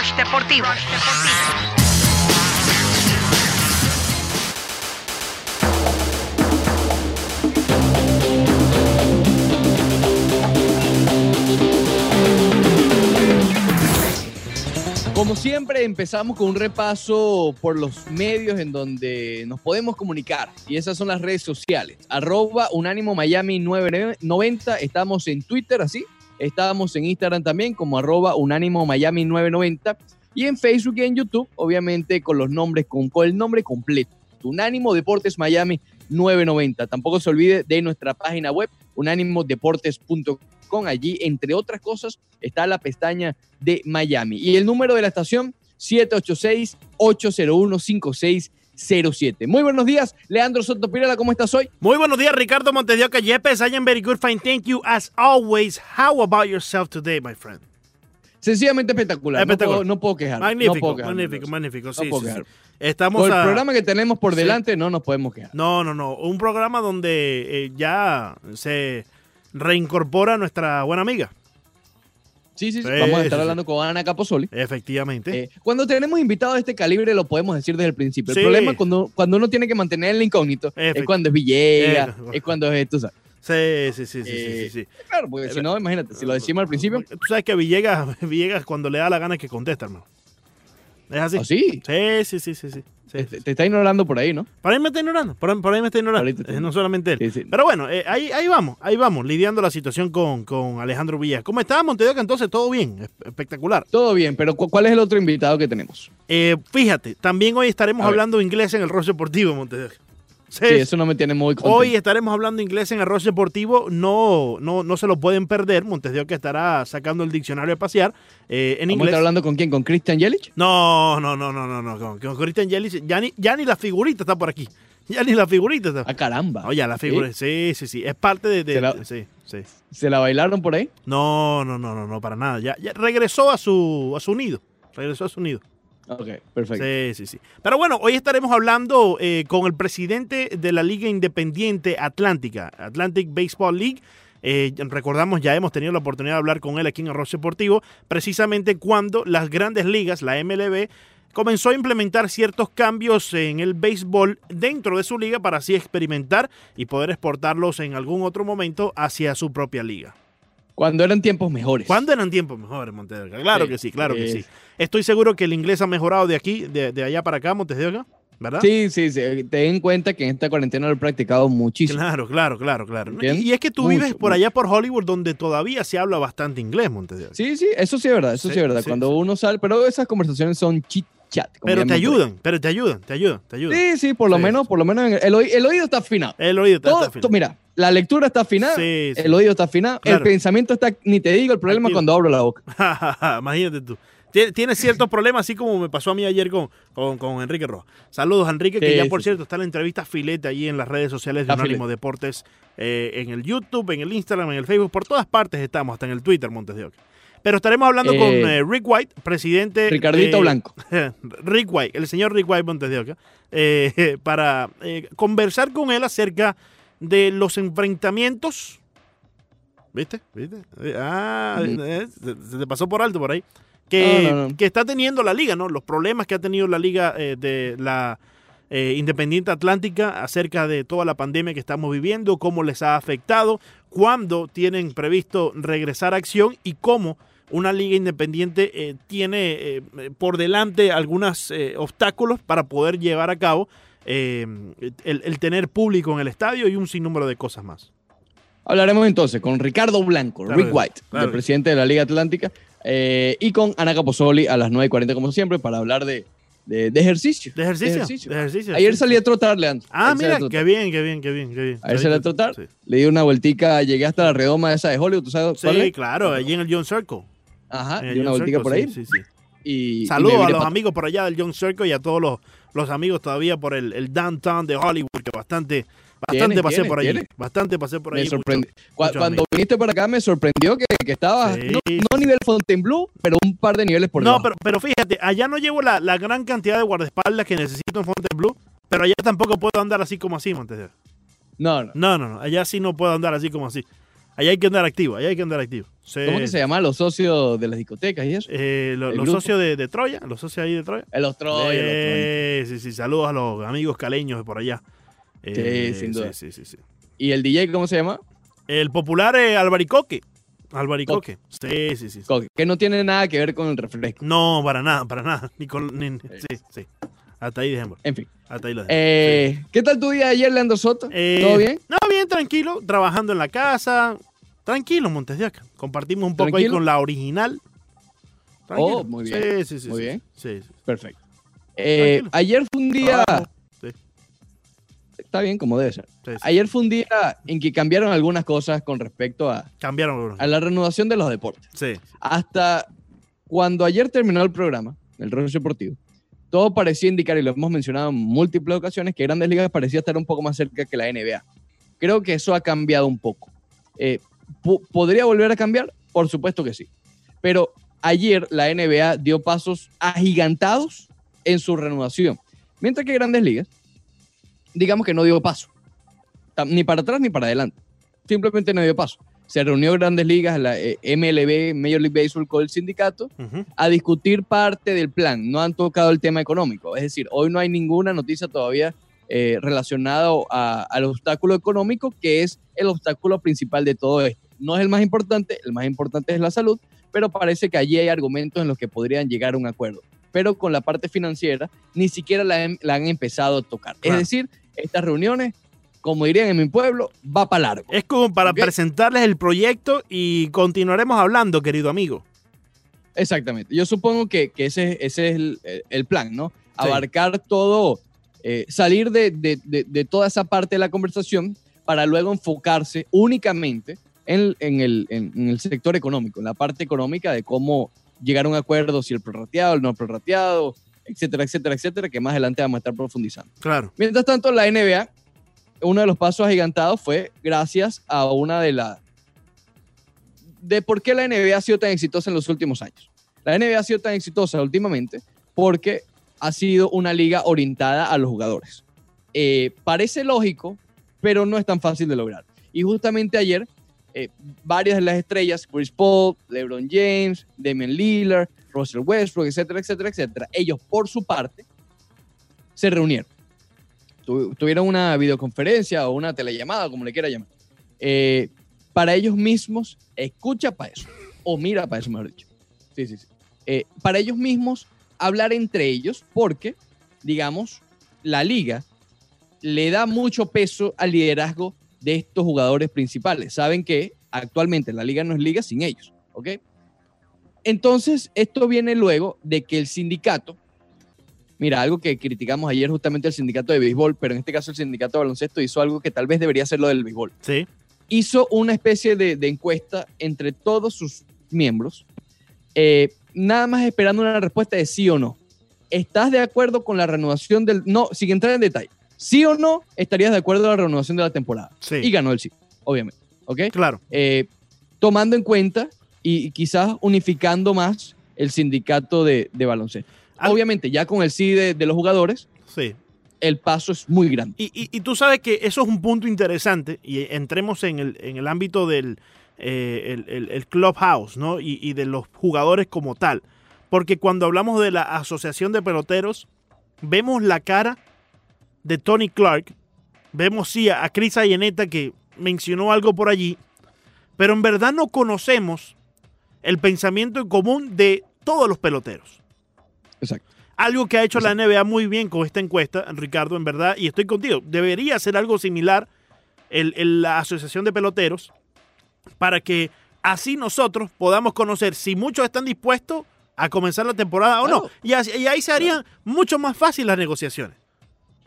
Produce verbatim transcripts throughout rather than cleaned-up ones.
Rush Deportivo. Rush Deportivo. Como siempre, empezamos con un repaso por los medios en donde nos podemos comunicar, y esas son las redes sociales. Arroba Unánimo Miami nueve noventa, estamos en Twitter, así, estábamos en Instagram también como arroba Unánimo Miami nueve noventa, y en Facebook y en YouTube, obviamente con los nombres, con, con el nombre completo, Unánimo Deportes Miami nueve noventa. Tampoco se olvide de nuestra página web, unánimo deportes punto com. Allí, entre otras cosas, está la pestaña de Miami. Y el número de la estación, siete ocho seis, ocho cero uno, cinco seis cero siete. Muy buenos días, Leandro Sotopilera, ¿cómo estás hoy? Muy buenos días, Ricardo Montes de Oca. Yepes, I am very good, fine, thank you, as always. How about yourself today, my friend? Sencillamente espectacular, espectacular. No, puedo, no puedo quejar. Magnífico, no puedo quejar, magnífico, magnífico, sí, no sí, sí. Estamos Por a... el programa que tenemos por delante, sí. No nos podemos quejar. No, no, no, un programa donde eh, ya se... reincorpora a nuestra buena amiga. Sí, sí, sí. Vamos a estar hablando con Ana Caposoli. Efectivamente. Eh, cuando tenemos invitados de este calibre lo podemos decir desde el principio. Sí. El problema es cuando, cuando uno tiene que mantener el incógnito, es cuando es Villegas, eh. es cuando es, tú sabes. Sí, sí, sí, sí, eh, sí, sí, sí. Claro, porque eh, si no, imagínate, si lo decimos al principio. Tú sabes que Villegas, Villegas cuando le da la gana es que contesta, hermano. ¿Es así? ¿Oh, sí? Sí, sí, sí, sí, sí. Sí, te, te está ignorando por ahí, ¿no? Por ahí me está ignorando, por, por ahí me está ignorando, eh, no solamente él. Sí, sí. Pero bueno, eh, ahí, ahí vamos, ahí vamos, lidiando la situación con, con Alejandro Villas. ¿Cómo está, Montedoca? Entonces, todo bien, espectacular. Todo bien, pero ¿cuál es el otro invitado que tenemos? Eh, fíjate, también hoy estaremos hablando inglés en el Rush Deportivo, Montedoca. Sí, sí, eso no me tiene muy contento. Hoy estaremos hablando inglés en el Rush Deportivo, no, no, no se lo pueden perder. Montes de Oca estará sacando el diccionario a pasear eh, en inglés. ¿Estás hablando con quién? ¿Con Christian Yelich? No, no, no, no, no, no. Con, con Christian Yelich ya ni, ya ni la figurita está por aquí. Ya ni la figurita está. Ah, caramba. Oye, la figurita, sí, sí, sí, sí. Es parte de... de, la, de sí, sí. ¿Se la bailaron por ahí? No, no, no, no, no, para nada. Ya, ya regresó a su, a su nido, regresó a su nido. Ok, perfecto. Sí, sí, sí. Pero bueno, hoy estaremos hablando eh, con el presidente de la Liga Independiente Atlántica, Atlantic Baseball League. Eh, recordamos, ya hemos tenido la oportunidad de hablar con él aquí en el Rush Deportivo, precisamente cuando las grandes ligas, la M L B, comenzó a implementar ciertos cambios en el béisbol dentro de su liga para así experimentar y poder exportarlos en algún otro momento hacia su propia liga. Cuando eran tiempos mejores. Cuando eran tiempos mejores, Montes de Oca. Claro sí, que sí, claro es. que sí. Estoy seguro que el inglés ha mejorado de aquí, de, de allá para acá, Montes de Oca, ¿verdad? Sí, sí, sí. Ten en cuenta que en esta cuarentena lo he practicado muchísimo. Claro, claro, claro, claro. Y, y es que tú mucho, vives por mucho. allá por Hollywood, donde todavía se habla bastante inglés, Montes de Oca. Sí, sí, eso sí es verdad, eso sí, sí es verdad. Sí, Cuando sí. uno sale, pero esas conversaciones son chit chat. Pero te ayudan, pero te ayudan, te ayudan, te ayudan. Sí, sí, por lo sí. menos, por lo menos el, el oído está afinado. El oído está, Todo, está afinado. Mira. La lectura está afinada, sí, sí. el oído está afinado, claro. el pensamiento está, ni te digo, el problema es cuando abro la boca. Imagínate tú. Tienes ciertos problemas, así como me pasó a mí ayer con, con, con Enrique Rojas. Saludos a Enrique, sí, que ya por sí, cierto sí. está en la entrevista filete ahí en las redes sociales de Unánimo Deportes, eh, en el YouTube, en el Instagram, en el Facebook, por todas partes estamos, hasta en el Twitter, Montes de Oca. Pero estaremos hablando eh, con eh, Rick White, presidente... Ricardito eh, Blanco. Rick White, el señor Rick White, Montes de Oca, eh, para eh, conversar con él acerca... de los enfrentamientos, ¿viste? ¿Viste? Ah, se te pasó por alto por ahí. Que, no, no, no. que está teniendo la liga, ¿no? Los problemas que ha tenido la liga eh, de la eh, Independiente Atlántica acerca de toda la pandemia que estamos viviendo, cómo les ha afectado, cuándo tienen previsto regresar a acción y cómo una liga independiente eh, tiene eh, por delante algunos eh, obstáculos para poder llevar a cabo Eh, el, el tener público en el estadio y un sinnúmero de cosas más. Hablaremos entonces con Ricardo Blanco, claro, Rick White, claro. el presidente de la Liga Atlántica, eh, y con Ana Caposoli a las nueve y cuarenta, como siempre, para hablar de, de, de, ejercicio, ¿De, ejercicio? de ejercicio. ¿De ejercicio? Ayer salí a trotar, Leandro. Ah, Ayer mira, trotar. qué bien, qué bien, qué bien. Qué bien. Ayer salí a trotar, sí. le di una vueltica, llegué hasta la redoma esa de Hollywood, ¿tú sabes? Sí, cuál claro, allí en el Young Circle. Ajá, di una vueltica Circle, por ahí. Sí, sí, sí. Y, Saludos y a los para... amigos por allá del Young Circle y a todos los, los amigos todavía por el, el downtown de Hollywood, que bastante, bastante pasé por allí. Bastante pasé por allí. Cuando viniste para acá me sorprendió que, que estabas, sí. no, no nivel Fontainebleau, pero un par de niveles por No, pero, pero fíjate, allá no llevo la, la gran cantidad de guardaespaldas que necesito en Fontainebleau, pero allá tampoco puedo andar así como así, Montes de Oca. No, no. No, no, no. Allá sí no puedo andar así como así. Allá hay que andar activo, allá hay que andar activo. Se, ¿Cómo que se llaman los socios de las discotecas y eso? Eh, lo, los grupo. socios de, de Troya, los socios ahí de Troya. Eh, los Troya, eh, los Troya. Sí, sí, saludos a los amigos caleños de por allá. Eh, sí, sin duda. Sí, sí, sí, sí. ¿Y el D J cómo se llama? El popular eh, Albaricoque. Albaricoque. Coque. Sí, sí, sí. Coque. Que no tiene nada que ver con el refresco. No, para nada, para nada. Ni con, ni, sí. sí, sí. Hasta ahí dejemos. En fin. Hasta ahí lo dejemos. Eh, sí. ¿Qué tal tu día de ayer, Leandro Soto? Eh, ¿Todo bien? No, bien, tranquilo. Trabajando en la casa. Tranquilo, Montes de Oca. Compartimos un poco ¿Tranquilo? ahí con la original. Tranquilo. Oh, muy bien. Sí, sí, sí. Muy sí, bien. Sí, sí, sí. Perfecto. Eh, ayer fue un día... Sí. Está bien, como debe ser. Sí, sí. Ayer fue un día en que cambiaron algunas cosas con respecto a... Cambiaron. A la reanudación de los deportes. Sí. Hasta cuando ayer terminó el programa, el Rush Deportivo, todo parecía indicar, y lo hemos mencionado en múltiples ocasiones, que Grandes Ligas parecía estar un poco más cerca que la N B A. Creo que eso ha cambiado un poco. Eh... ¿Podría volver a cambiar? Por supuesto que sí. Pero ayer la N B A dio pasos agigantados en su renovación. Mientras que Grandes Ligas, digamos que no dio paso. Ni para atrás ni para adelante. Simplemente no dio paso. Se reunió Grandes Ligas, la M L B, Major League Baseball, con el sindicato, uh-huh. a discutir parte del plan. No han tocado el tema económico. Es decir, hoy no hay ninguna noticia todavía eh, relacionada a, al obstáculo económico, que es el obstáculo principal de todo esto. No es el más importante, el más importante es la salud, pero parece que allí hay argumentos en los que podrían llegar a un acuerdo. Pero con la parte financiera, ni siquiera la, la han empezado a tocar. Claro. Es decir, estas reuniones, como dirían en mi pueblo, va para largo. Es como para ¿Okay? presentarles el proyecto y continuaremos hablando, querido amigo. Exactamente. Yo supongo que, que ese, ese es el, el plan, ¿no? Abarcar sí. todo, eh, salir de, de, de, de toda esa parte de la conversación para luego enfocarse únicamente En, en, el, en, en el sector económico, en la parte económica de cómo llegar a un acuerdo, si el prorrateado, el no prorrateado, etcétera, etcétera, etcétera, que más adelante vamos a estar profundizando. Claro. Mientras tanto, la N B A, uno de los pasos agigantados fue gracias a una de las... de por qué la N B A ha sido tan exitosa en los últimos años. La N B A ha sido tan exitosa últimamente porque ha sido una liga orientada a los jugadores. Eh, parece lógico, pero no es tan fácil de lograr. Y justamente ayer... Eh, varias de las estrellas, Chris Paul, LeBron James, Damian Lillard, Russell Westbrook, etcétera, etcétera, etcétera. Ellos, por su parte, se reunieron. Tu, tuvieron una videoconferencia o una telellamada, como le quiera llamar. Eh, para ellos mismos, escucha para eso, o mira para eso, mejor dicho. Sí, sí, sí. Eh, para ellos mismos, hablar entre ellos, porque, digamos, la liga le da mucho peso al liderazgo de estos jugadores principales. Saben que actualmente la liga no es liga sin ellos, ¿ok? Entonces, esto viene luego de que el sindicato, mira, algo que criticamos ayer justamente el sindicato de béisbol, pero en este caso el sindicato de baloncesto hizo algo que tal vez debería ser lo del béisbol. Sí. Hizo una especie de, de encuesta entre todos sus miembros, eh, nada más esperando una respuesta de sí o no. ¿Estás de acuerdo con la renovación del...? No, sin entrar en detalle. ¿Sí o no estarías de acuerdo a la renovación de la temporada? Sí. Y ganó el sí, obviamente. ¿Ok? Claro. Eh, tomando en cuenta y quizás unificando más el sindicato de, de baloncesto. Al... Obviamente, ya con el sí de, de los jugadores, sí. el paso es muy grande. Y, y, y tú sabes que eso es un punto interesante y entremos en el, en el ámbito del eh, el, el, el clubhouse, ¿no? Y, y de los jugadores como tal. Porque cuando hablamos de la asociación de peloteros, vemos la cara de Tony Clark, vemos sí a Chris Iannetta que mencionó algo por allí, pero en verdad no conocemos el pensamiento en común de todos los peloteros. Exacto. Algo que ha hecho Exacto. la N B A muy bien con esta encuesta, Ricardo, en verdad, y estoy contigo, debería hacer algo similar el, el, la asociación de peloteros para que así nosotros podamos conocer si muchos están dispuestos a comenzar la temporada o claro. no. Y, y ahí se harían claro. mucho más fácil las negociaciones.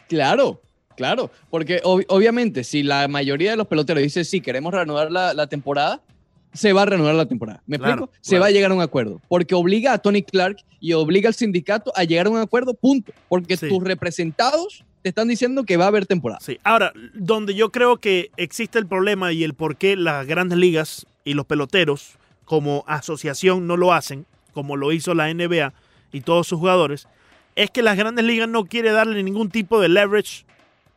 Claro, claro, porque ob- obviamente si la mayoría de los peloteros dice sí, queremos reanudar la, la temporada, se va a reanudar la temporada, ¿me claro, explico? Claro. Se va a llegar a un acuerdo, porque obliga a Tony Clark y obliga al sindicato a llegar a un acuerdo, punto, porque sí. tus representados te están diciendo que va a haber temporada. Sí, ahora, donde yo creo que existe el problema y el por qué las grandes ligas y los peloteros como asociación no lo hacen, como lo hizo la N B A y todos sus jugadores, es que las grandes ligas no quieren darle ningún tipo de leverage,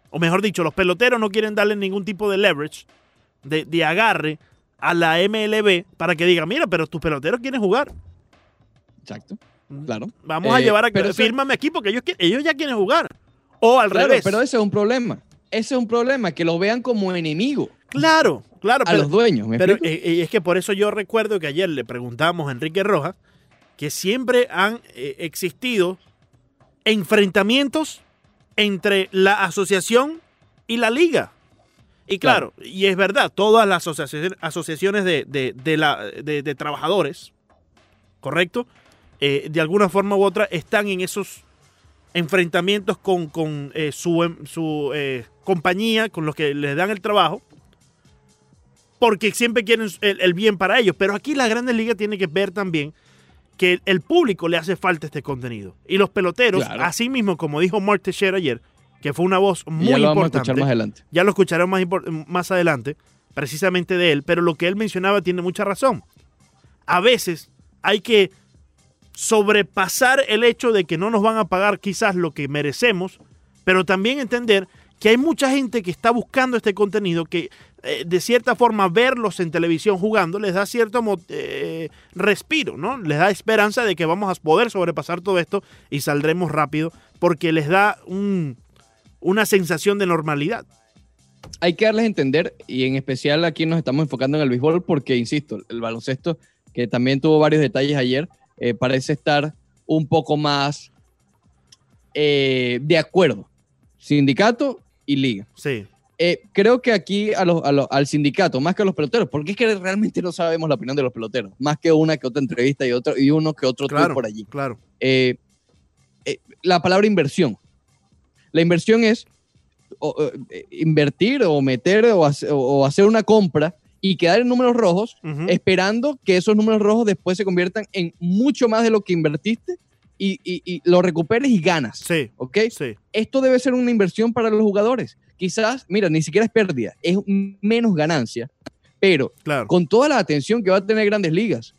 o mejor dicho, los peloteros no quieren darle ningún tipo de leverage, de, de agarre a la M L B para que diga, mira, pero tus peloteros quieren jugar. Exacto, claro. Vamos eh, a llevar a que fírmame aquí porque ellos, ellos ya quieren jugar. O al claro, revés. Pero ese es un problema. Ese es un problema, que lo vean como enemigo. Claro, claro. A pero, los dueños, ¿me pero eh, es que por eso yo recuerdo que ayer le preguntamos a Enrique Rojas que siempre han eh, existido enfrentamientos entre la asociación y la liga. Y claro, claro. y es verdad, todas las asociaciones de, de, de, la, de, de trabajadores, ¿correcto? Eh, de alguna forma u otra están en esos enfrentamientos con, con eh, su, su eh, compañía, con los que les dan el trabajo, porque siempre quieren el, el bien para ellos. Pero aquí las Grandes Ligas tienen que ver también que el público le hace falta este contenido. Y los peloteros, claro. así mismo, como dijo Mark Teixeira ayer, que fue una voz muy ya lo vamos importante. A escuchar más adelante. Ya lo escucharán más, más adelante, precisamente de él, pero lo que él mencionaba tiene mucha razón. A veces hay que sobrepasar el hecho de que no nos van a pagar quizás lo que merecemos, pero también entender que hay mucha gente que está buscando este contenido, que eh, de cierta forma verlos en televisión jugando les da cierto eh, respiro, ¿no? Les da esperanza de que vamos a poder sobrepasar todo esto y saldremos rápido, porque les da un... una sensación de normalidad. Hay que darles a entender, y en especial aquí nos estamos enfocando en el béisbol porque, insisto, el baloncesto, que también tuvo varios detalles ayer, eh, parece estar un poco más eh, de acuerdo. Sindicato y liga. Sí. Eh, creo que aquí a los, a los, al sindicato, más que a los peloteros, porque es que realmente no sabemos la opinión de los peloteros, más que una que otra entrevista y, otro, y uno que otro claro, tweet por allí. Claro, eh, eh, la palabra inversión. La inversión es o, o, invertir o meter o, hace, o hacer una compra y quedar en números rojos, uh-huh. esperando que esos números rojos después se conviertan en mucho más de lo que invertiste y, y, y lo recuperes y ganas. Sí, ¿okay? Sí. Esto debe ser una inversión para los jugadores. Quizás, mira, ni siquiera es pérdida, es menos ganancia, pero claro. con toda la atención que va a tener Grandes Ligas,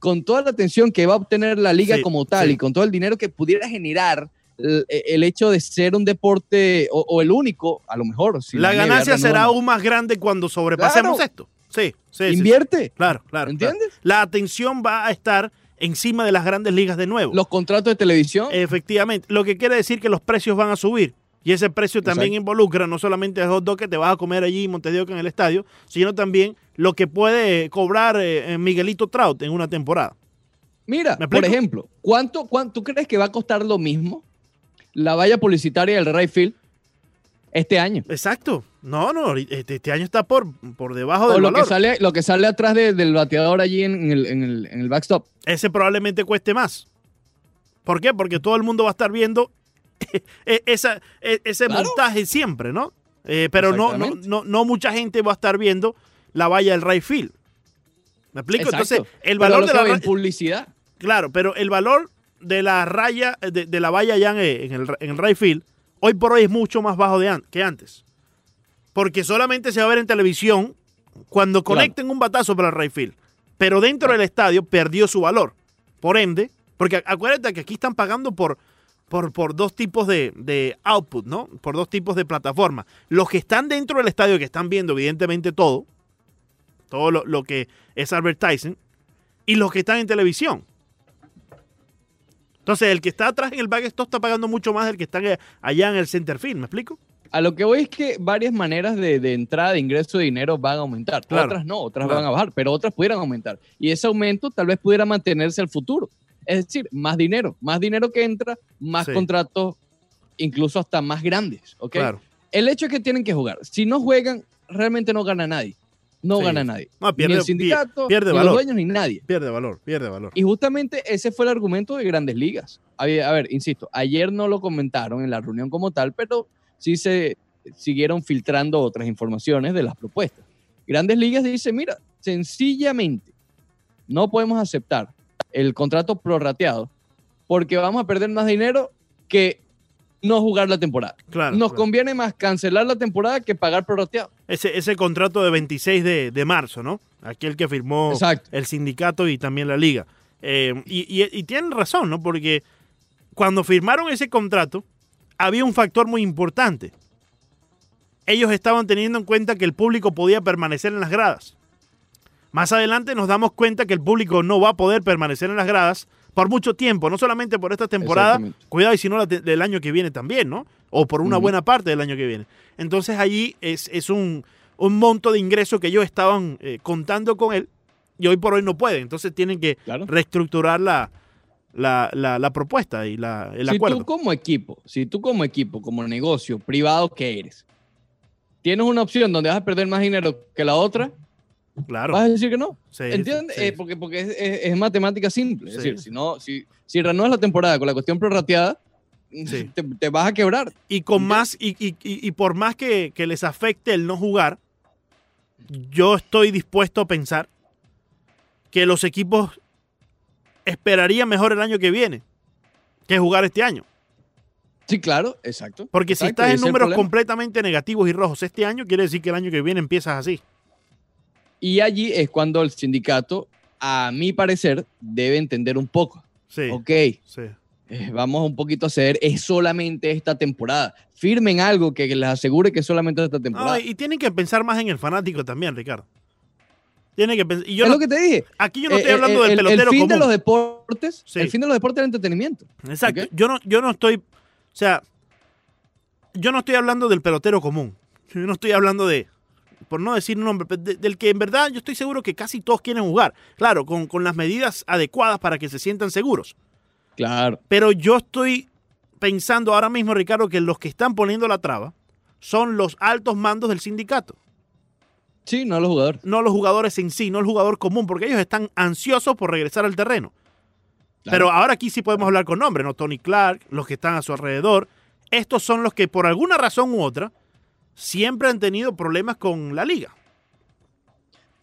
con toda la atención que va a obtener la liga sí, como tal sí. y con todo el dinero que pudiera generar el hecho de ser un deporte o, o el único, a lo mejor si la, la ganancia será no, aún más grande cuando sobrepasemos claro. esto, sí, sí invierte, sí, sí. claro, claro, ¿entiendes? Claro. La atención va a estar encima de las Grandes Ligas de nuevo, los contratos de televisión efectivamente, lo que quiere decir que los precios van a subir y ese precio también Exacto. involucra no solamente el hot dog que te vas a comer allí en Montes de Oca en el estadio, sino también lo que puede cobrar eh, Miguelito Trout en una temporada. Mira, por ejemplo, ¿cuánto, cuánto, ¿tú crees que va a costar lo mismo la valla publicitaria del Right Field este año? Exacto. No, no, este, este año está por, por debajo del o lo valor. Que sale, lo que sale atrás de, del bateador allí en el, en, el, en el backstop. Ese probablemente cueste más. ¿Por qué? Porque todo el mundo va a estar viendo esa, ese claro. montaje siempre, ¿no? Eh, pero no, no, no, no mucha gente va a estar viendo la valla del Right Field. ¿Me explico? Exacto. Entonces, el valor de la raya, publicidad. Claro, pero el valor de la raya, de, de la valla allá en el, en el right field, hoy por hoy es mucho más bajo de an- que antes. Porque solamente se va a ver en televisión cuando conecten claro. un batazo para el right field. Pero dentro claro. del estadio perdió su valor. Por ende, porque acuérdate que aquí están pagando por, por, por dos tipos de, de output, ¿no? Por dos tipos de plataformas. Los que están dentro del estadio, que están viendo evidentemente todo, todo lo, lo que es advertising, y los que están en televisión. Entonces, el que está atrás en el backstop está pagando mucho más del que está allá en el center field, ¿me explico? A lo que voy es que varias maneras de, de entrada, de ingreso de dinero van a aumentar. Claro. Otras no, otras claro. van a bajar, pero otras pudieran aumentar. Y ese aumento tal vez pudiera mantenerse al futuro. Es decir, más dinero. Más dinero que entra, más sí. contratos, incluso hasta más grandes. ¿Okay? Claro. El hecho es que tienen que jugar. Si no juegan, realmente no gana nadie. No sí. gana nadie. No, pierde, ni el sindicato, pierde, pierde ni valor. Los dueños, ni nadie. Pierde valor, pierde valor. Y justamente ese fue el argumento de Grandes Ligas. A ver, a ver, insisto, ayer no lo comentaron en la reunión como tal, pero sí se siguieron filtrando otras informaciones de las propuestas. Grandes Ligas dice, mira, sencillamente no podemos aceptar el contrato prorrateado porque vamos a perder más dinero que no jugar la temporada. Claro, Nos claro. conviene más cancelar la temporada que pagar prorrateado. Ese, ese contrato de veintiséis de, de marzo, ¿no? Aquel que firmó Exacto. el sindicato y también la liga. Eh, y, y, y tienen razón, ¿no? Porque cuando firmaron ese contrato, había un factor muy importante. Ellos estaban teniendo en cuenta que el público podía permanecer en las gradas. Más adelante nos damos cuenta que el público no va a poder permanecer en las gradas por mucho tiempo, no solamente por esta temporada, cuidado, y si no, del año que viene también, ¿no? O por una uh-huh. buena parte del año que viene. Entonces allí es, es un, un monto de ingreso que ellos estaban eh, contando con él y hoy por hoy no pueden. Entonces tienen que claro. reestructurar la, la, la, la propuesta y la, el si acuerdo. Tú como equipo, si tú como equipo, como negocio privado que eres, tienes una opción donde vas a perder más dinero que la otra, claro. vas a decir que no. Sí, ¿entiendes? Sí, sí. Eh, porque porque es, es, es matemática simple. Es sí. decir, si, no, si, si renuevas la temporada con la cuestión prorrateada, sí. te, te vas a quebrar. Y con ¿entiendes? Más y, y, y por más que, que les afecte el no jugar, yo estoy dispuesto a pensar que los equipos esperarían mejor el año que viene que jugar este año. Sí, claro, exacto. Porque exacto, si estás en números completamente negativos y rojos este año, quiere decir que el año que viene empiezas así. Y allí es cuando el sindicato, a mi parecer, debe entender un poco. Sí. Ok, sí. Eh, vamos un poquito a ceder, es solamente esta temporada. Firmen algo que les asegure que es solamente esta temporada. No, y tienen que pensar más en el fanático también, Ricardo. Tienen que pensar. Y yo es no, lo que te dije. Aquí yo no estoy eh, hablando el, del pelotero común. El fin común. de los deportes, sí. el fin de los deportes es el entretenimiento. Exacto. ¿Okay? Yo no, yo no estoy... O sea, yo no estoy hablando del pelotero común. Yo no estoy hablando de, por no decir un nombre, de, del que en verdad yo estoy seguro que casi todos quieren jugar. Claro, con, con las medidas adecuadas para que se sientan seguros. Claro. Pero yo estoy pensando ahora mismo, Ricardo, que los que están poniendo la traba son los altos mandos del sindicato. Sí, no los jugadores. No los jugadores en sí, no el jugador común, porque ellos están ansiosos por regresar al terreno. Claro. Pero ahora aquí sí podemos hablar con nombres, ¿no? Tony Clark, los que están a su alrededor. Estos son los que por alguna razón u otra siempre han tenido problemas con la liga.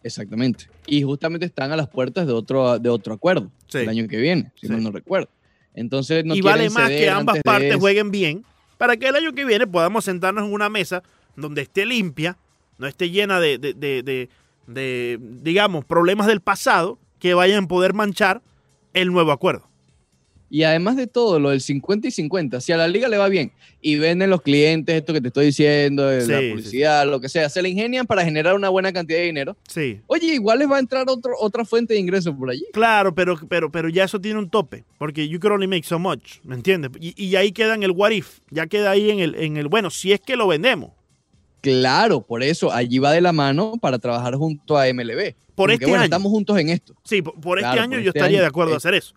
Exactamente. Y justamente están a las puertas de otro, de otro acuerdo sí. el año que viene, si sí. no, no recuerdo. Entonces, no y vale más que ambas partes jueguen bien para que el año que viene podamos sentarnos en una mesa donde esté limpia, no esté llena de, de, de, de, de digamos, problemas del pasado que vayan a poder manchar el nuevo acuerdo. Y además de todo, lo del cincuenta y cincuenta, si a la liga le va bien y venden los clientes, esto que te estoy diciendo, sí, la publicidad, sí. lo que sea, se le ingenian para generar una buena cantidad de dinero. Sí. Oye, igual les va a entrar otro, otra fuente de ingresos por allí. Claro, pero, pero, pero ya eso tiene un tope, porque you can only make so much, ¿me entiendes? Y, y ahí queda en el what if, ya queda ahí en el, en el, bueno, si es que lo vendemos. Claro, por eso, allí va de la mano para trabajar junto a M L B. Por Porque, este bueno, año. Estamos juntos en esto. Sí, por, por claro, este año por yo este estaría año, de acuerdo eh, a hacer eso.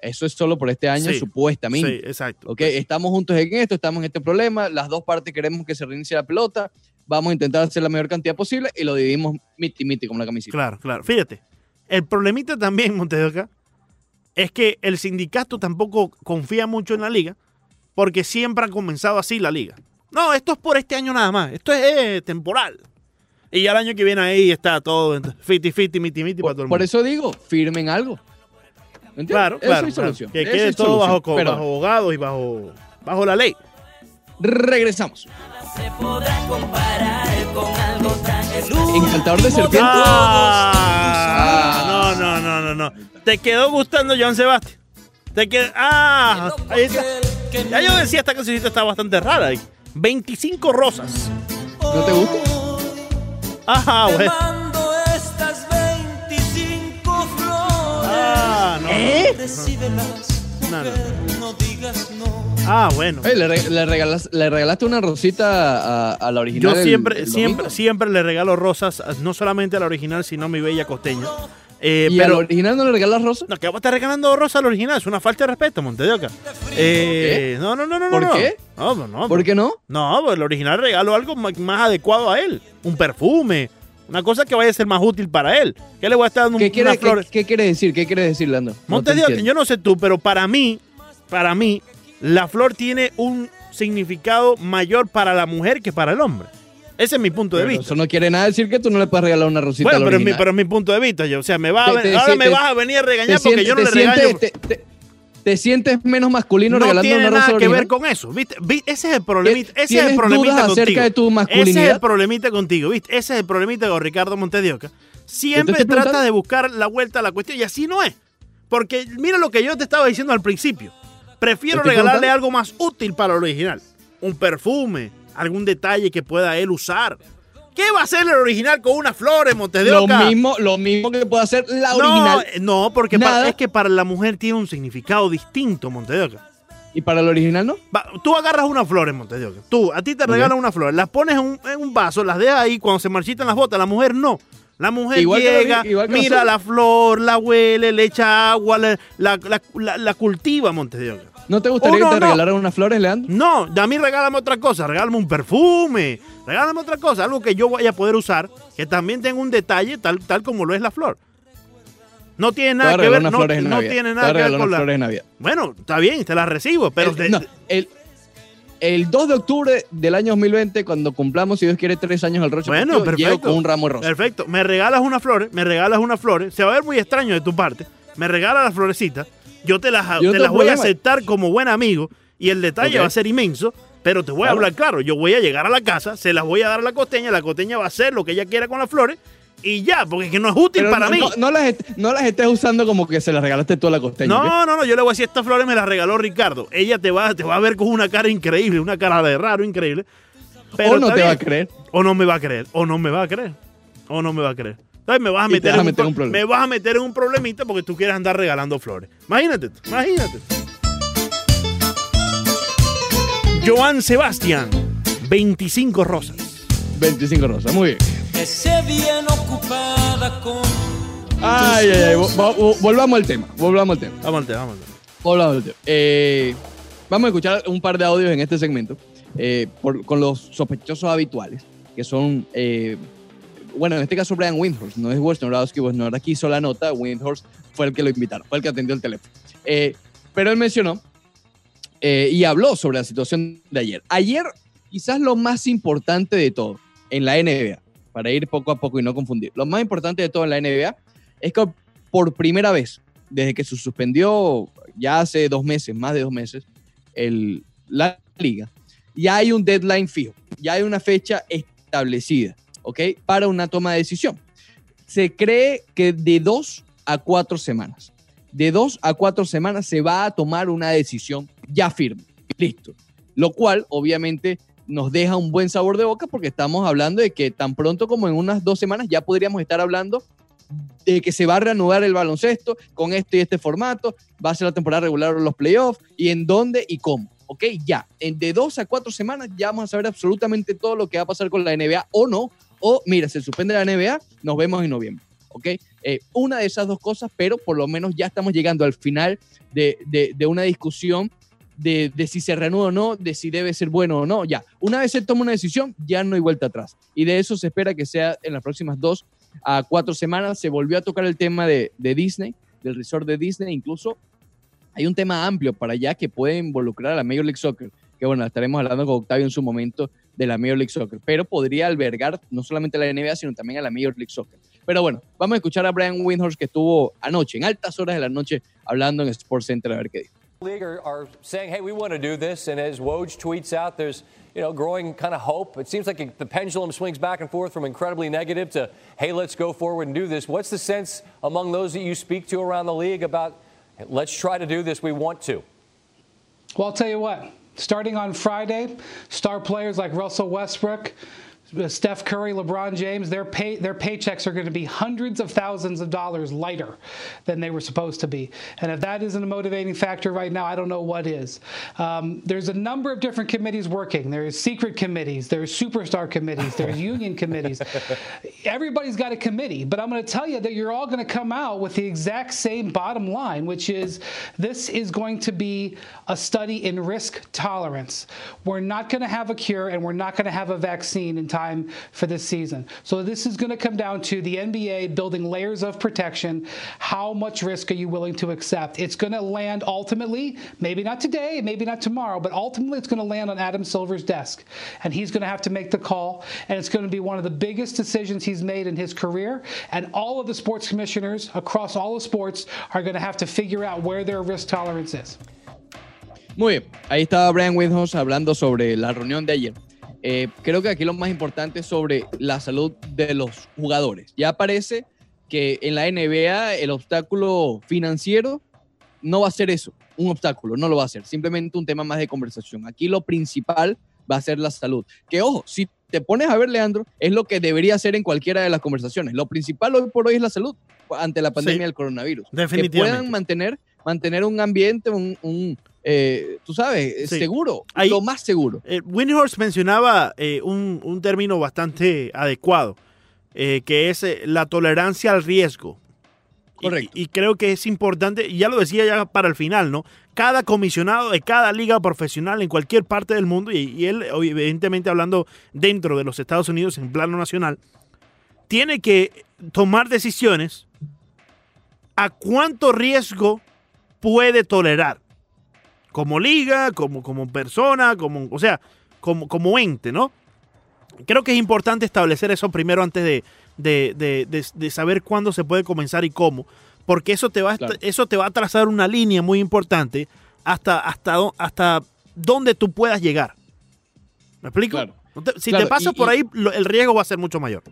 Eso es solo por este año, sí, supuestamente. Sí, exacto. Okay, pues. Estamos juntos en esto, estamos en este problema, las dos partes queremos que se reinicie la pelota, vamos a intentar hacer la mayor cantidad posible y lo dividimos miti-miti como la camiseta. Claro, claro. Fíjate, el problemita también, Montes de Oca, es que el sindicato tampoco confía mucho en la liga porque siempre ha comenzado así la liga. No, esto es por este año nada más, esto es eh, temporal. Y ya el año que viene ahí está todo fifty fifty, miti-miti para todo el mundo. Por eso digo, firmen algo. ¿Entiendes? Claro, eso claro, es claro. Solución. Que eso quede todo bajo, bajo abogados y bajo, bajo la ley. Regresamos. Encantador de serpientes. Ah, ah, no, no, no, no, no. Te quedó gustando Joan Sebastián. Te quedó. Ah, ahí está. Ya yo decía, esta cancioncita está bastante rara. veinticinco rosas. ¿No te gusta? Ajá, güey. Ah, no. ¿Eh? No, no. Ah, bueno. Hey, le, le, regalas, le regalaste una rosita a, a la original. Yo siempre, el, el siempre, siempre le regalo rosas, no solamente a la original, sino a mi bella costeña. Eh, ¿Y pero, a la original no le regalas rosas? No, que vas a estar regalando rosas a la original, es una falta de respeto, Montes de Oca. Eh, no, no, no, no. ¿Por no, qué? No, no, no. ¿Por qué no? No, pues el original regalo algo más adecuado a él, un perfume. Una cosa que vaya a ser más útil para él. ¿Qué le voy a estar dando? ¿Qué quiere, unas flores? ¿Qué, qué quiere decir? ¿Qué quiere decir, Leandro? Montes de Oca, yo no sé tú, pero para mí, para mí, la flor tiene un significado mayor para la mujer que para el hombre. Ese es mi punto de pero vista. Eso no quiere nada decir que tú no le puedas regalar una rosita. Bueno, pero es mi, pero es mi punto de vista. Yo, o sea, me va te, a, te, ahora te, me te, vas a venir a regañar porque sientes, yo no le sientes, regaño. Te, te, te sientes menos masculino no regalando una rosa. No tiene nada que ver con eso, ¿viste? Ese es el problemita, ese es el problemita contigo. Acerca de tu masculinidad. Ese es el problemita contigo, ¿viste? Ese es el problemita con Ricardo Montes de Oca. Siempre trata de buscar la vuelta a la cuestión y así no es. Porque mira lo que yo te estaba diciendo al principio. Prefiero regalarle algo más útil para lo original. Un perfume, algún detalle que pueda él usar. ¿Qué va a hacer el original con una flor en Montes de Oca? Lo mismo, lo mismo que puede hacer la original. No, no, porque para, es que para la mujer tiene un significado distinto Montes de Oca. ¿Y para el original no? Va, tú agarras una flor en Montes de Oca. Tú, a ti te regalan okay. una flor. Las pones en un, en un vaso, las dejas ahí. Cuando se marchitan las botas, la mujer no. La mujer igual llega, que lo, que mira la flor, la huele, le echa agua, la, la, la, la, la cultiva Montes de Oca. ¿No te gustaría Uno, que te no. regalaran unas flores, Leandro? No, a mí regálame otra cosa, regálame un perfume, regálame otra cosa, algo que yo vaya a poder usar, que también tenga un detalle tal, tal como lo es la flor. No tiene nada que ver, no, no tiene nada que ver con las flores de Navidad. Bueno, está bien, te las recibo, pero... El, de, no, el, el dos de octubre del año dos mil veinte, cuando cumplamos, si Dios quiere, tres años al Roche, bueno, llego con un ramo de rosas. Perfecto, me regalas unas flores, me regalas unas flores, se va a ver muy extraño de tu parte, me regalas las florecitas, yo te las, yo te las voy a aceptar como buen amigo y el detalle okay. va a ser inmenso, pero te voy a claro. hablar claro, yo voy a llegar a la casa, se las voy a dar a la costeña, la costeña va a hacer lo que ella quiera con las flores y ya, porque es que no es útil pero para no, mí. No, no, las, no las estés usando como que se las regalaste tú a la costeña. No, ¿qué? no, no, yo le voy a decir, estas flores me las regaló Ricardo. Ella te va, te va a ver con una cara increíble, una cara de raro increíble. Pero o no te bien. va a creer. O no me va a creer, o no me va a creer, o no me va a creer. Entonces me vas a meter, vas en, a meter un, un problema. Me vas a meter en un problemita porque tú quieres andar regalando flores. Imagínate, imagínate. Joan Sebastián, veinticinco rosas. veinticinco rosas, muy bien. Bien ocupada con ay, ay, ay. Vol vol volvamos al tema, volvamos al tema. Vamos al tema, vamos al tema. Volvamos al tema. Eh, vamos a escuchar un par de audios en este segmento eh, por, con los sospechosos habituales, que son, eh, bueno, en este caso Brian Windhorst, no es Wojnarowski, Wojnarowski hizo la nota, Windhorst fue el que lo invitaron, fue el que atendió el teléfono. Eh, pero él mencionó eh, y habló sobre la situación de ayer. Ayer, quizás lo más importante de todo en la N B A, para ir poco a poco y no confundir. Lo más importante de todo en la N B A es que por primera vez, desde que se suspendió ya hace dos meses, más de dos meses, el, la liga, ya hay un deadline fijo, ya hay una fecha establecida, ¿ok? Para una toma de decisión. Se cree que de dos a cuatro semanas, de dos a cuatro semanas se va a tomar una decisión ya firme, listo. Lo cual, obviamente, nos deja un buen sabor de boca porque estamos hablando de que tan pronto como en unas dos semanas ya podríamos estar hablando de que se va a reanudar el baloncesto con este y este formato, va a ser la temporada regular o los playoffs y en dónde y cómo, ¿ok? Ya, de dos a cuatro semanas ya vamos a saber absolutamente todo lo que va a pasar con la N B A o no, o mira, se suspende la N B A, nos vemos en noviembre, ¿ok? Eh, una de esas dos cosas, pero por lo menos ya estamos llegando al final de, de, de una discusión De, de si se reanuda o no, de si debe ser bueno o no, ya. Una vez se toma una decisión, ya no hay vuelta atrás. Y de eso se espera que sea en las próximas dos a cuatro semanas. Se volvió a tocar el tema de, de Disney, del resort de Disney. Incluso hay un tema amplio para allá que puede involucrar a la Major League Soccer, que bueno, estaremos hablando con Octavio en su momento de la Major League Soccer, pero podría albergar no solamente a la N B A, sino también a la Major League Soccer. Pero bueno, vamos a escuchar a Brian Windhorst, que estuvo anoche, en altas horas de la noche, hablando en SportsCenter, a ver qué dijo. League are, are saying, hey, we want to do this, and as Woj tweets out, there's, you know, growing kind of hope. It seems like the pendulum swings back and forth from incredibly negative to, hey, let's go forward and do this. What's the sense among those that you speak to around the league about, hey, let's try to do this, we want to? Well, I'll tell you what, starting on Friday, star players like Russell Westbrook, Steph Curry, LeBron James, their pay, their paychecks are going to be hundreds of thousands of dollars lighter than they were supposed to be. And if that isn't a motivating factor right now, I don't know what is. Um, there's a number of different committees working. There's secret committees. There's superstar committees. There's union committees. Everybody's got a committee. But I'm going to tell you that you're all going to come out with the exact same bottom line, which is this is going to be a study in risk tolerance. We're not going to have a cure, and we're not going to have a vaccine in time. time for this season. So this is going to come down to the N B A building layers of protection. How much risk are you willing to accept? It's going to land ultimately, maybe not today, maybe not tomorrow, but ultimately it's going to land on Adam Silver's desk. And he's going to have to make the call. And it's going to be one of the biggest decisions he's made in his career. And all of the sports commissioners across all of sports are going to have to figure out where their risk tolerance is. Muy bien. Ahí estaba Brian Windhorst hablando sobre la reunión de ayer. Eh, creo que aquí lo más importante es sobre la salud de los jugadores. Ya parece que en la N B A el obstáculo financiero no va a ser eso, un obstáculo, no lo va a ser, simplemente un tema más de conversación. Aquí lo principal va a ser la salud. Que ojo, si te pones a ver, Leandro, es lo que debería ser en cualquiera de las conversaciones. Lo principal hoy por hoy es la salud ante la pandemia sí, del coronavirus. Definitivamente. Que puedan mantener, mantener un ambiente, un, un eh, tú sabes, sí, seguro, ahí, lo más seguro. Eh, Windhorst mencionaba eh, un, un término bastante adecuado, eh, que es eh, la tolerancia al riesgo. Correcto. Y, y creo que es importante, ya lo decía ya para el final, ¿no? Cada comisionado de cada liga profesional en cualquier parte del mundo, y, y él evidentemente hablando dentro de los Estados Unidos en plano nacional, tiene que tomar decisiones a cuánto riesgo puede tolerar. Como liga, como, como persona, como, o sea, como, como ente, ¿no? Creo que es importante establecer eso primero antes de... De, de, de, de saber cuándo se puede comenzar y cómo, porque eso te va a, claro, eso te va a trazar una línea muy importante hasta, hasta, hasta dónde tú puedas llegar. ¿Me explico? Claro. Si claro, te pasas y, por ahí, lo, el riesgo va a ser mucho mayor.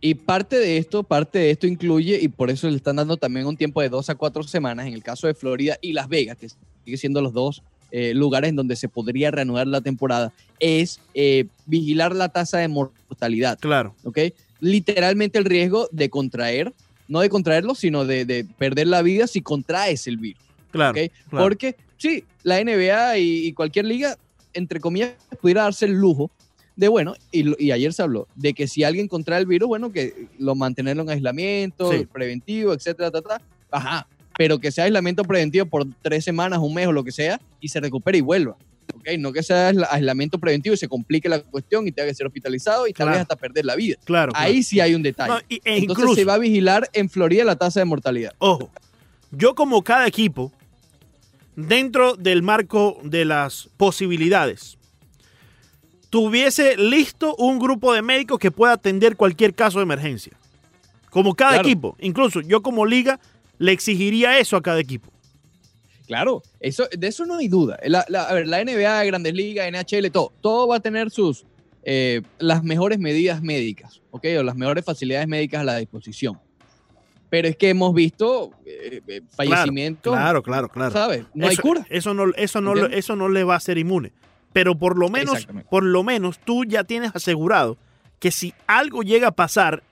Y parte de esto, parte de esto incluye, y por eso le están dando también un tiempo de dos a cuatro semanas, en el caso de Florida y Las Vegas, que sigue siendo los dos eh, lugares en donde se podría reanudar la temporada, es eh, vigilar la tasa de mortalidad. Claro. ¿Ok? Literalmente el riesgo de contraer, no de contraerlo, sino de, de perder la vida si contraes el virus. Claro, ¿okay? Claro. Porque sí, la N B A y, y cualquier liga, entre comillas, pudiera darse el lujo de, bueno, y, y ayer se habló, de que si alguien contrae el virus, bueno, que lo mantenerlo en aislamiento, sí, preventivo, etcétera, ta, ta, ajá, pero que sea aislamiento preventivo por tres semanas, un mes o lo que sea, y se recupere y vuelva. Okay, no que sea aislamiento preventivo y se complique la cuestión y tenga que ser hospitalizado y claro, tal vez hasta perder la vida. Claro, ahí claro, sí hay un detalle. No, y, e Entonces incluso, se va a vigilar en Florida la tasa de mortalidad. Ojo, yo como cada equipo, dentro del marco de las posibilidades, tuviese listo un grupo de médicos que pueda atender cualquier caso de emergencia. Como cada claro, equipo. Incluso yo como liga le exigiría eso a cada equipo. Claro, eso, de eso no hay duda. La, la, a ver, la N B A, Grandes Ligas, N H L, todo, todo va a tener sus eh, las mejores medidas médicas, ¿ok? O las mejores facilidades médicas a la disposición. Pero es que hemos visto eh, eh, fallecimientos. Claro, claro, claro, claro. ¿Sabes? No eso, hay cura. Eso no, eso no, eso no le va a ser inmune. Pero por lo menos, por lo menos tú ya tienes asegurado que si algo llega a pasar,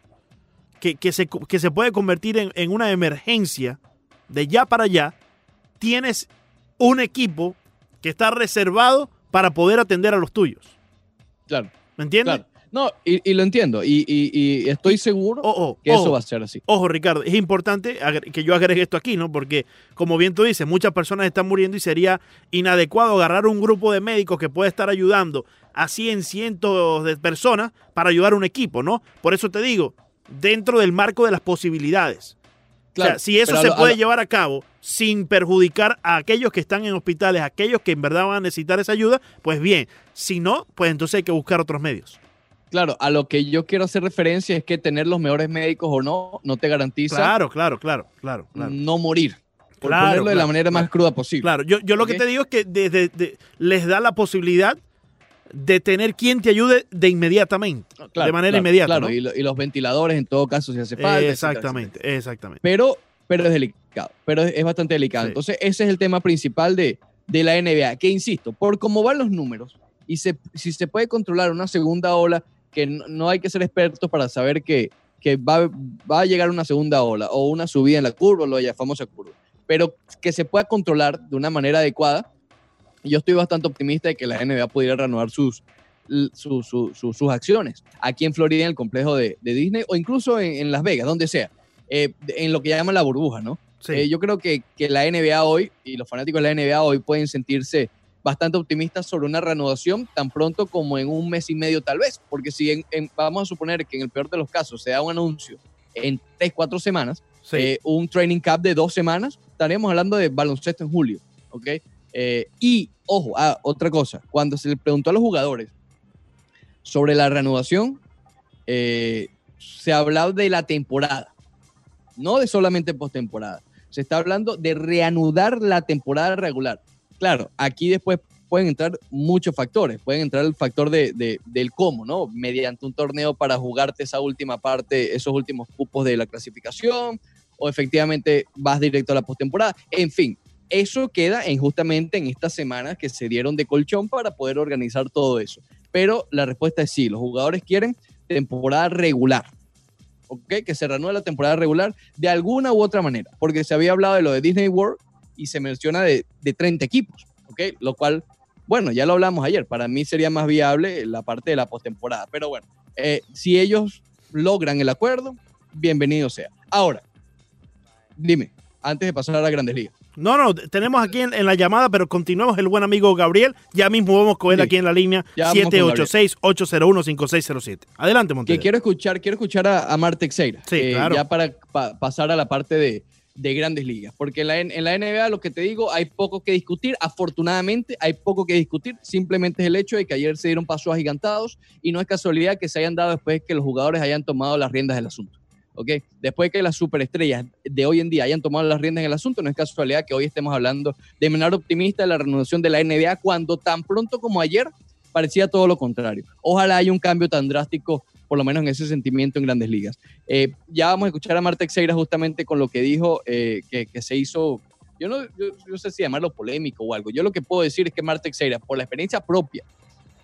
que, que, se, que se puede convertir en, en una emergencia de ya para allá, tienes un equipo que está reservado para poder atender a los tuyos. Claro. ¿Me entiendes? Claro. No, y, y lo entiendo. Y, y, y estoy seguro oh, oh, que ojo, eso va a ser así. Ojo, Ricardo, es importante que yo agregue esto aquí, ¿no? Porque, como bien tú dices, muchas personas están muriendo y sería inadecuado agarrar un grupo de médicos que puede estar ayudando a cien, cientos de personas para ayudar a un equipo, ¿no? Por eso te digo, dentro del marco de las posibilidades. Claro, o sea, si eso se puede a... llevar a cabo sin perjudicar a aquellos que están en hospitales, a aquellos que en verdad van a necesitar esa ayuda, pues bien. Si no, pues entonces hay que buscar otros medios. Claro, a lo que yo quiero hacer referencia es que tener los mejores médicos o no, no te garantiza claro, claro, claro, claro, claro. no morir. Por claro, ponerlo de claro, la manera más cruda posible. Claro, yo, yo lo ¿okay? que te digo es que de, de, de, les da la posibilidad de tener quien te ayude de inmediatamente, claro, de manera claro, inmediata. Claro, ¿no? y, lo, y los ventiladores en todo caso si hace falta. Exactamente, etcétera, etcétera. exactamente. Pero, pero es delicado, pero es, es bastante delicado. Sí. Entonces ese es el tema principal de, de la N B A, que insisto, por cómo van los números, y se, si se puede controlar una segunda ola, que no, no hay que ser expertos para saber que, que va, va a llegar una segunda ola o una subida en la curva, la famosa curva, pero que se pueda controlar de una manera adecuada. Yo estoy bastante optimista de que la N B A pudiera reanudar sus, su, su, su, sus acciones aquí en Florida, en el complejo de, de Disney, o incluso en, en Las Vegas, donde sea, eh, en lo que llaman la burbuja, ¿no? Sí. Eh, yo creo que, que la N B A hoy, y los fanáticos de la N B A hoy pueden sentirse bastante optimistas sobre una reanudación tan pronto como en un mes y medio tal vez, porque si en, en, vamos a suponer que en el peor de los casos se da un anuncio en tres, cuatro semanas, sí, eh, un training camp de dos semanas, estaríamos hablando de baloncesto en julio, ¿ok? Eh, y, ojo, ah, otra cosa, cuando se le preguntó a los jugadores sobre la reanudación, eh, se hablaba de la temporada, no de solamente postemporada. Se está hablando de reanudar la temporada regular. Claro, aquí después pueden entrar muchos factores. Pueden entrar el factor de, de, del cómo, ¿no? Mediante un torneo para jugarte esa última parte, esos últimos cupos de la clasificación, o efectivamente vas directo a la postemporada. En fin. Eso queda en justamente en estas semanas que se dieron de colchón para poder organizar todo eso. pero la respuesta es sí, los jugadores quieren temporada regular, ¿ok? Que se reanude la temporada regular de alguna u otra manera, porque se había hablado de lo de Disney World y se menciona de, de treinta equipos, ¿ok? Lo cual, bueno, ya lo hablamos ayer, para mí sería más viable la parte de la postemporada, pero bueno, eh, si ellos logran el acuerdo, bienvenido sea. Ahora, dime, antes de pasar a las Grandes Ligas. No, no, tenemos aquí en, en la llamada, pero continuamos el buen amigo Gabriel. Ya mismo vamos con él, sí, aquí en la línea siete ocho seis, ocho cero uno, cinco seis cero siete. Adelante, Montero. Que quiero escuchar, quiero escuchar a, a Mark Teixeira, sí, eh, claro. ya para pa, pasar a la parte de, de Grandes Ligas. Porque en la, en la N B A, lo que te digo, hay poco que discutir. Afortunadamente, hay poco que discutir. Simplemente es el hecho de que ayer se dieron pasos agigantados y no es casualidad que se hayan dado después que los jugadores hayan tomado las riendas del asunto. Okay. Después de que las superestrellas de hoy en día hayan tomado las riendas en el asunto, no es casualidad que hoy estemos hablando de manera optimista de la renovación de la N B A, cuando tan pronto como ayer parecía todo lo contrario. Ojalá haya un cambio tan drástico, por lo menos en ese sentimiento en Grandes Ligas. Eh, ya vamos a escuchar a Mark Teixeira justamente con lo que dijo, eh, que, que se hizo, yo no yo, yo sé si llamarlo polémico o algo. Yo lo que puedo decir es que Mark Teixeira, por la experiencia propia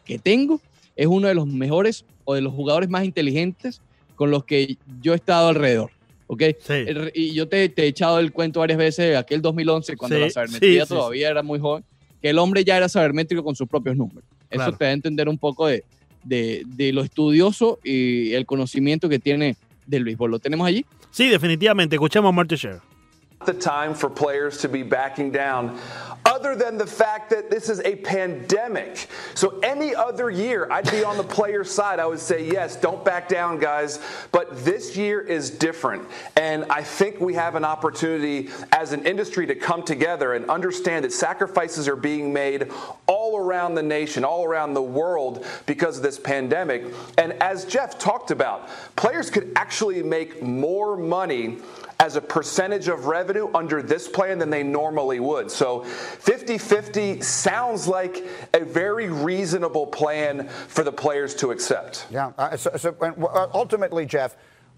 que tengo, es uno de los mejores o de los jugadores más inteligentes con los que yo he estado alrededor, ¿ok? Sí. Y yo te, te he echado el cuento varias veces de aquel dos mil once, cuando sí, la sabermetría sí, todavía sí. era muy joven, que el hombre ya era sabermétrico con sus propios números. Claro. Eso te da a entender un poco de, de, de lo estudioso y el conocimiento que tiene del béisbol. ¿Lo tenemos allí? Sí, definitivamente. Escuchamos a Mark Teixeira. The time for players to be backing down, other than the fact that this is a pandemic. So any other year, I'd be on the player's side. I would say, yes, don't back down, guys. But this year is different. And I think we have an opportunity as an industry to come together and understand that sacrifices are being made all around the nation, all around the world because of this pandemic. And as Jeff talked about, players could actually make more money as a percentage of revenue under this plan than they normally would. So fifty-fifty sounds like a very reasonable plan for the players to accept. Yeah, uh, so, so uh, ultimately, Jeff,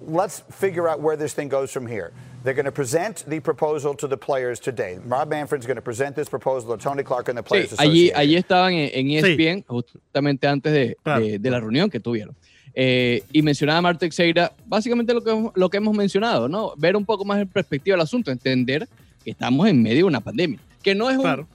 let's figure out where this thing goes from here. They're going to present the proposal to the players today. Rob Manfred's going to present this proposal to Tony Clark and the Players sí, Association. Allí, allí estaban en E S P N, sí, justamente antes de, claro. de, de la reunión que tuvieron. Eh, y mencionaba a Mark Teixeira básicamente lo que, lo que hemos mencionado, ¿no? Ver un poco más en perspectiva el asunto, entender que estamos en medio de una pandemia, que no es un, claro.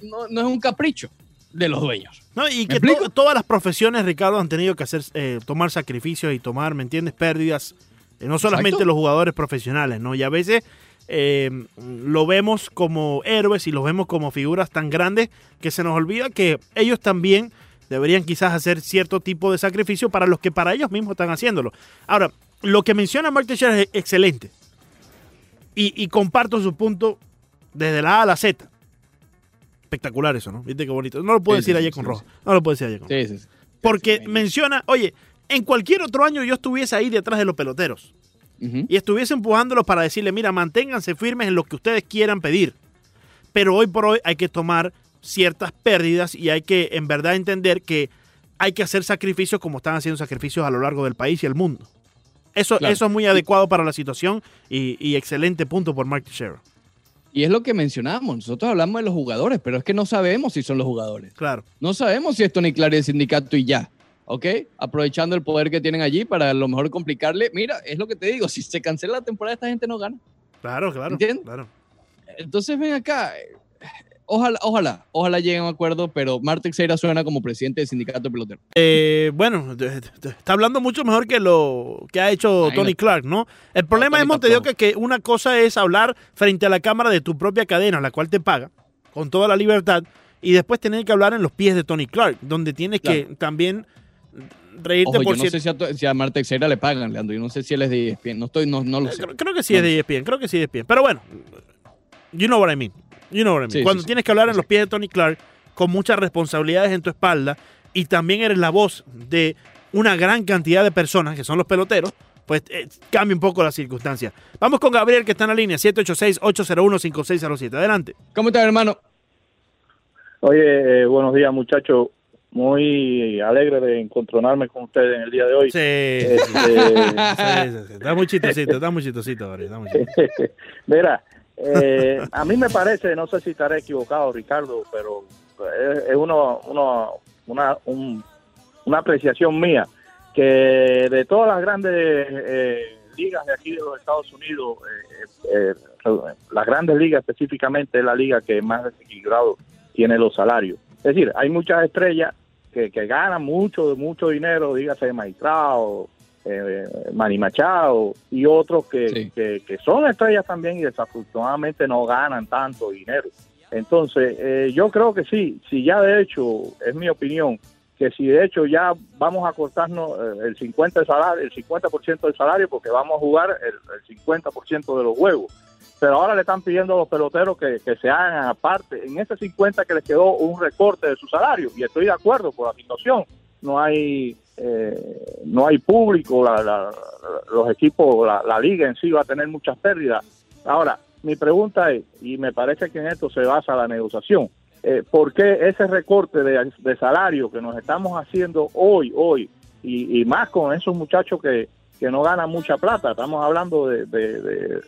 no, no es un capricho de los dueños. No, y que to- todas las profesiones, Ricardo, han tenido que hacer eh, tomar sacrificios y tomar, ¿me entiendes?, pérdidas, eh, no solamente Exacto. los jugadores profesionales, ¿no? Y a veces eh, lo vemos como héroes y los vemos como figuras tan grandes que se nos olvida que ellos también deberían quizás hacer cierto tipo de sacrificio para los que para ellos mismos están haciéndolo. Ahora, lo que menciona Mark Teixeira es excelente. Y, y comparto su punto desde la A a la Z. Espectacular eso, ¿no? ¿Viste qué bonito? No lo puedo sí, decir sí, ayer sí, con sí, Rojas. Sí. No lo puedo decir ayer con sí, Rojas. Sí, sí. Porque sí, sí, menciona, oye, en cualquier otro año yo estuviese ahí detrás de los peloteros. Uh-huh. Y estuviese empujándolos para decirle, mira, manténganse firmes en lo que ustedes quieran pedir. Pero hoy por hoy hay que tomar ciertas pérdidas y hay que en verdad entender que hay que hacer sacrificios como están haciendo sacrificios a lo largo del país y el mundo. Eso, claro. eso es muy adecuado para la situación y, y excelente punto por Mark Teixeira. Y es lo que mencionamos, nosotros hablamos de los jugadores, pero es que no sabemos si son los jugadores. Claro. No sabemos si es Tony Clark el sindicato y ya, ¿ok? Aprovechando el poder que tienen allí para a lo mejor complicarle. Mira, es lo que te digo, si se cancela la temporada esta gente no gana. Claro, claro. ¿Entiendes? Claro. Entonces ven acá... Ojalá, ojalá, ojalá lleguen a un acuerdo, pero Mark Teixeira suena como presidente del sindicato de pelotero. Eh, bueno, está hablando mucho mejor que lo que ha hecho Ay, Tony no. Clark, ¿no? El problema no, es, Montes de Oca, que una cosa es hablar frente a la cámara de tu propia cadena, la cual te paga, con toda la libertad, y después tener que hablar en los pies de Tony Clark, donde tienes claro. que también... Ojo, por yo no sé si a, si a Mark Teixeira le pagan, Leandro, yo no sé si él es de E S P N, no, estoy, no, no lo sé. Creo, creo que sí no. es de E S P N, creo que sí es de E S P N, pero bueno, you know what I mean. You know what I mean. sí, Cuando sí, tienes sí. que hablar en los pies de Tony Clark, con muchas responsabilidades en tu espalda, y también eres la voz de una gran cantidad de personas, que son los peloteros, pues eh, cambia un poco las circunstancias. Vamos con Gabriel, que está en la línea, siete ocho seis, ocho cero uno, cinco seis cero siete. Adelante. ¿Cómo estás, hermano? Oye, eh, buenos días, muchachos. Muy alegre de encontronarme con ustedes en el día de hoy. Sí, este... sí, sí, sí. Está muy chistosito, está muy chistosito, Gabriel. Está muy chistosito. Mira... Eh, a mí me parece, no sé si estaré equivocado, Ricardo, pero es, es uno, uno, una, un, una apreciación mía, que de todas las grandes eh, ligas de aquí de los Estados Unidos, eh, eh, las grandes ligas específicamente es la liga que más desequilibrado tiene los salarios. Es decir, hay muchas estrellas que, que ganan mucho, mucho dinero, dígase Maestrao, eh, Manny Machado y otros que, sí. que, que son estrellas también y desafortunadamente no ganan tanto dinero. Entonces, eh, yo creo que sí, si ya de hecho, es mi opinión, que si de hecho ya vamos a cortarnos el cincuenta por ciento del salario, el cincuenta por ciento del salario, porque vamos a jugar el, el cincuenta por ciento de los juegos. Pero ahora le están pidiendo a los peloteros que, que se hagan aparte, en ese cincuenta que les quedó un recorte de su salario, y estoy de acuerdo por la situación, no hay eh, no hay público, la, la, los equipos, la, la liga en sí va a tener muchas pérdidas. Ahora, mi pregunta es, y me parece que en esto se basa la negociación, Eh, ¿por qué ese recorte de, de salario que nos estamos haciendo hoy, hoy, y, y más con esos muchachos que, que no ganan mucha plata? Estamos hablando de, de, de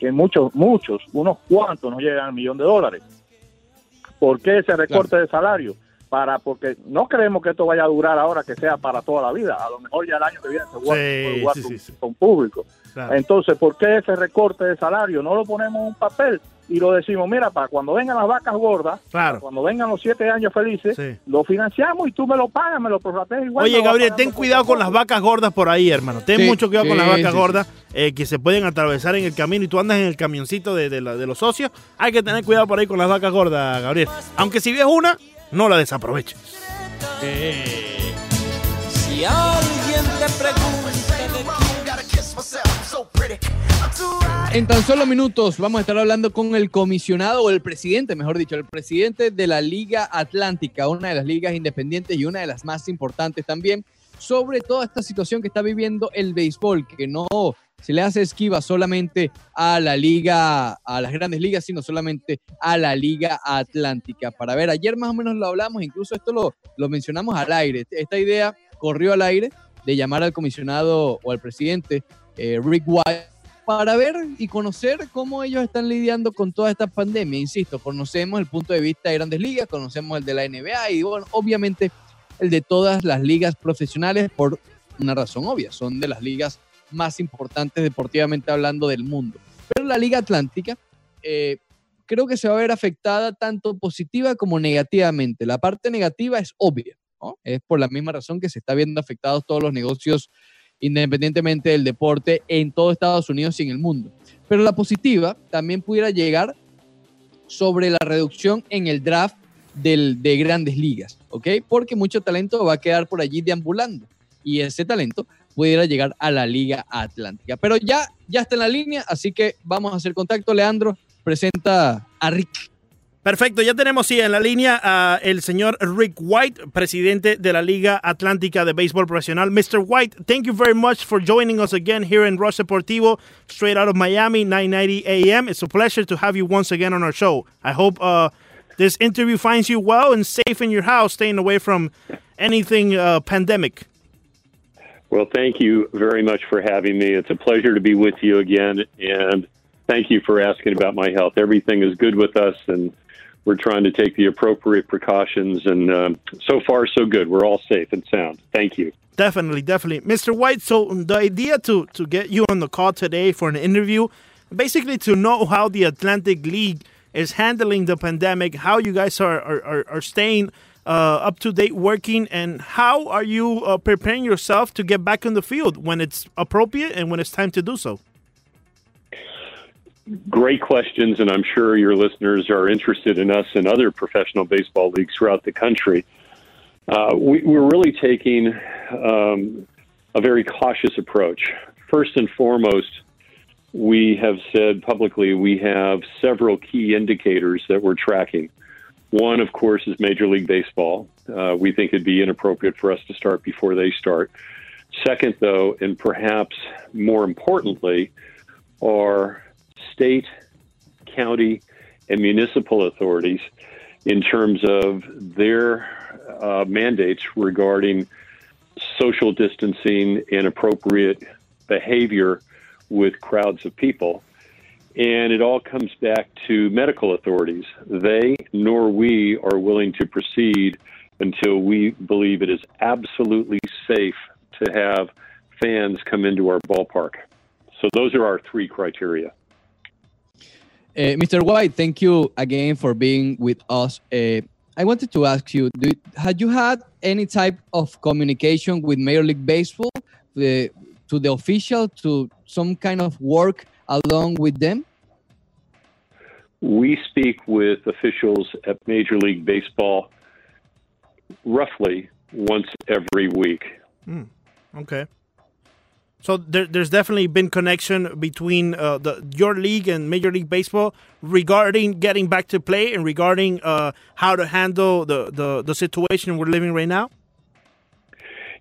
que muchos, muchos, unos cuantos no llegan al millón de dólares. ¿Por qué ese recorte claro. de salario? Para, porque no creemos que esto vaya a durar ahora, que sea para toda la vida. A lo mejor ya el año que viene se juega, sí, se juega sí, con, sí, sí. con público. Claro. Entonces, ¿por qué ese recorte de salario? No lo ponemos en un papel y lo decimos, mira, para cuando vengan las vacas gordas, claro. cuando vengan los siete años felices, sí. lo financiamos y tú me lo pagas, me lo prorrateas igual. Oye, Gabriel, ten cuidado con las vacas gordas por ahí, hermano. Ten sí, mucho cuidado sí, con las vacas sí, gordas sí. Eh, que se pueden atravesar en el camino y tú andas en el camioncito de, de, la, de los socios. Hay que tener cuidado por ahí con las vacas gordas, Gabriel. Aunque si ves una, no la desaproveches. Eh. Si alguien te pregunta... En tan solo minutos vamos a estar hablando con el comisionado, o el presidente, mejor dicho, el presidente de la Liga Atlántica, una de las ligas independientes y una de las más importantes también, sobre toda esta situación que está viviendo el béisbol, que no se le hace esquiva solamente a la liga, a las grandes ligas, sino solamente a la Liga Atlántica. Para ver, ayer más o menos lo hablamos, incluso esto lo, lo mencionamos al aire, esta idea corrió al aire de llamar al comisionado o al presidente Eh, Rick White, para ver y conocer cómo ellos están lidiando con toda esta pandemia. Insisto, conocemos el punto de vista de grandes ligas, conocemos el de la N B A y, bueno, obviamente el de todas las ligas profesionales por una razón obvia. Son de las ligas más importantes deportivamente hablando del mundo. Pero la Liga Atlántica eh, creo que se va a ver afectada tanto positiva como negativamente. La parte negativa es obvia, ¿no? Es por la misma razón que se está viendo afectados todos los negocios independientemente del deporte en todo Estados Unidos y en el mundo. Pero la positiva también pudiera llegar sobre la reducción en el draft del, de grandes ligas, ¿ok? Porque mucho talento va a quedar por allí deambulando y ese talento pudiera llegar a la Liga Atlántica. Pero ya, ya está en la línea, así que vamos a hacer contacto. Leandro, presenta a Rick. Perfecto, ya tenemos sí, en la línea a el señor Rick White, presidente de la Liga Atlántica de Béisbol Profesional. Mister White, thank you very much for joining us again here in Rush Deportivo, straight out of Miami, nine ninety a.m. It's a pleasure to have you once again on our show. I hope uh, this interview finds you well and safe in your house, staying away from anything uh, pandemic. Well, thank you very much for having me. It's a pleasure to be with you again, and thank you for asking about my health. Everything is good with us, and we're trying to take the appropriate precautions, and um, so far, so good. We're all safe and sound. Thank you. Definitely, definitely. Mister White, so the idea to, to get you on the call today for an interview, basically to know how the Atlantic League is handling the pandemic, how you guys are, are, are staying uh, up to date working, and how are you uh, preparing yourself to get back on the field when it's appropriate and when it's time to do so? Great questions, and I'm sure your listeners are interested in us and other professional baseball leagues throughout the country. Uh, we, we're really taking um, a very cautious approach. First and foremost, we have said publicly we have several key indicators that we're tracking. One, of course, is Major League Baseball. Uh, we think it'd be inappropriate for us to start before they start. Second, though, and perhaps more importantly, are state, county, and municipal authorities in terms of their uh, mandates regarding social distancing and appropriate behavior with crowds of people. And it all comes back to medical authorities. They nor we are willing to proceed until we believe it is absolutely safe to have fans come into our ballpark. So those are our three criteria. Uh, Mister White, thank you again for being with us. Uh, I wanted to ask you, do, had you had any type of communication with Major League Baseball, the, to the official, to some kind of work along with them? We speak with officials at Major League Baseball roughly once every week. Mm, okay. So there, there's definitely been connection between uh, the your league and Major League Baseball regarding getting back to play and regarding uh, how to handle the, the, the situation we're living right now?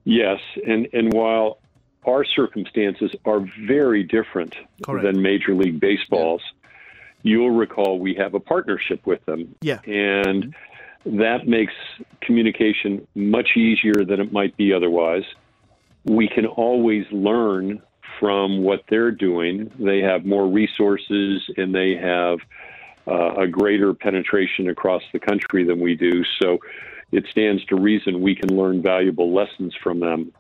Yes, and, and while our circumstances are very different Correct. Than Major League Baseball's, you'll recall we have a partnership with them. Yeah. And that makes communication much easier than it might be otherwise. We can always learn from what they're doing. They have more resources and they have uh, a greater penetration across the country than we do. So it stands to reason we can learn valuable lessons from them.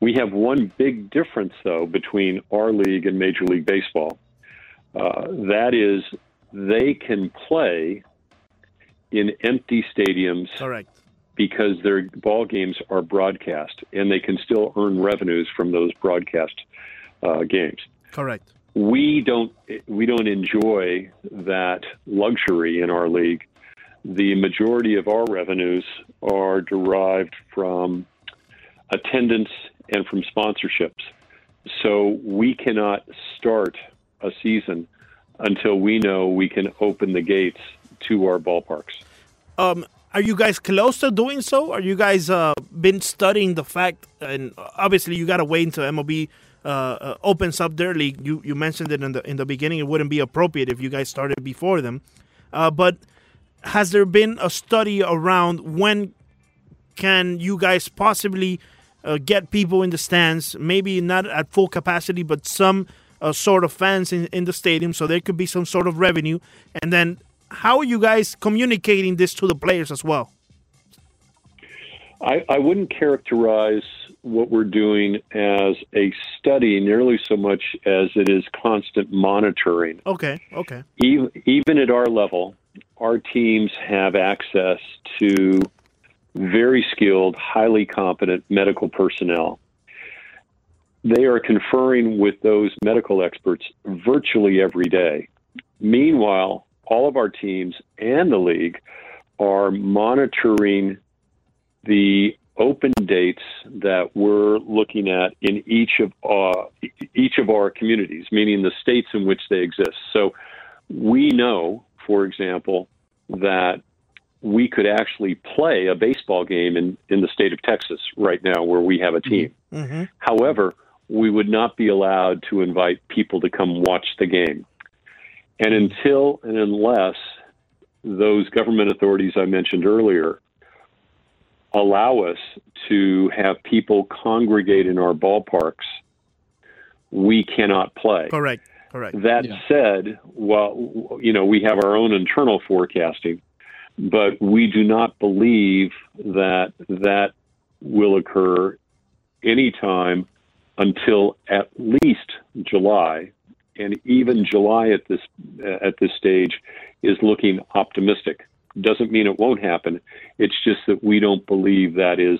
We have one big difference, though, between our league and Major League Baseball. Uh, that is, they can play in empty stadiums. Correct. Because their ball games are broadcast, and they can still earn revenues from those broadcast uh, games. Correct. We don't we don't enjoy that luxury in our league. The majority of our revenues are derived from attendance and from sponsorships. So we cannot start a season until we know we can open the gates to our ballparks. Um. Are you guys close to doing so? Are you guys uh, been studying the fact? And obviously, you gotta wait until M L B uh, uh, opens up their league. You you mentioned it in the in the beginning. It wouldn't be appropriate if you guys started before them. Uh, but has there been a study around when can you guys possibly uh, get people in the stands? Maybe not at full capacity, but some uh, sort of fans in, in the stadium, so there could be some sort of revenue, and then. How are you guys communicating this to the players as well? I, I wouldn't characterize what we're doing as a study nearly so much as it is constant monitoring. Okay, okay. Even, even at our level, our teams have access to very skilled, highly competent medical personnel. They are conferring with those medical experts virtually every day. Meanwhile, all of our teams and the league are monitoring the open dates that we're looking at in each of our, each of our communities, meaning the states in which they exist. So we know, for example, that we could actually play a baseball game in, in the state of Texas right now where we have a team. Mm-hmm. However, we would not be allowed to invite people to come watch the game. And until and unless those government authorities I mentioned earlier allow us to have people congregate in our ballparks, we cannot play. Correct, correct. That yeah. said, well, you know, we have our own internal forecasting, but we do not believe that that will occur anytime until at least July. And even July at this uh, at this stage is looking optimistic. Doesn't mean it won't happen. It's just that we don't believe that is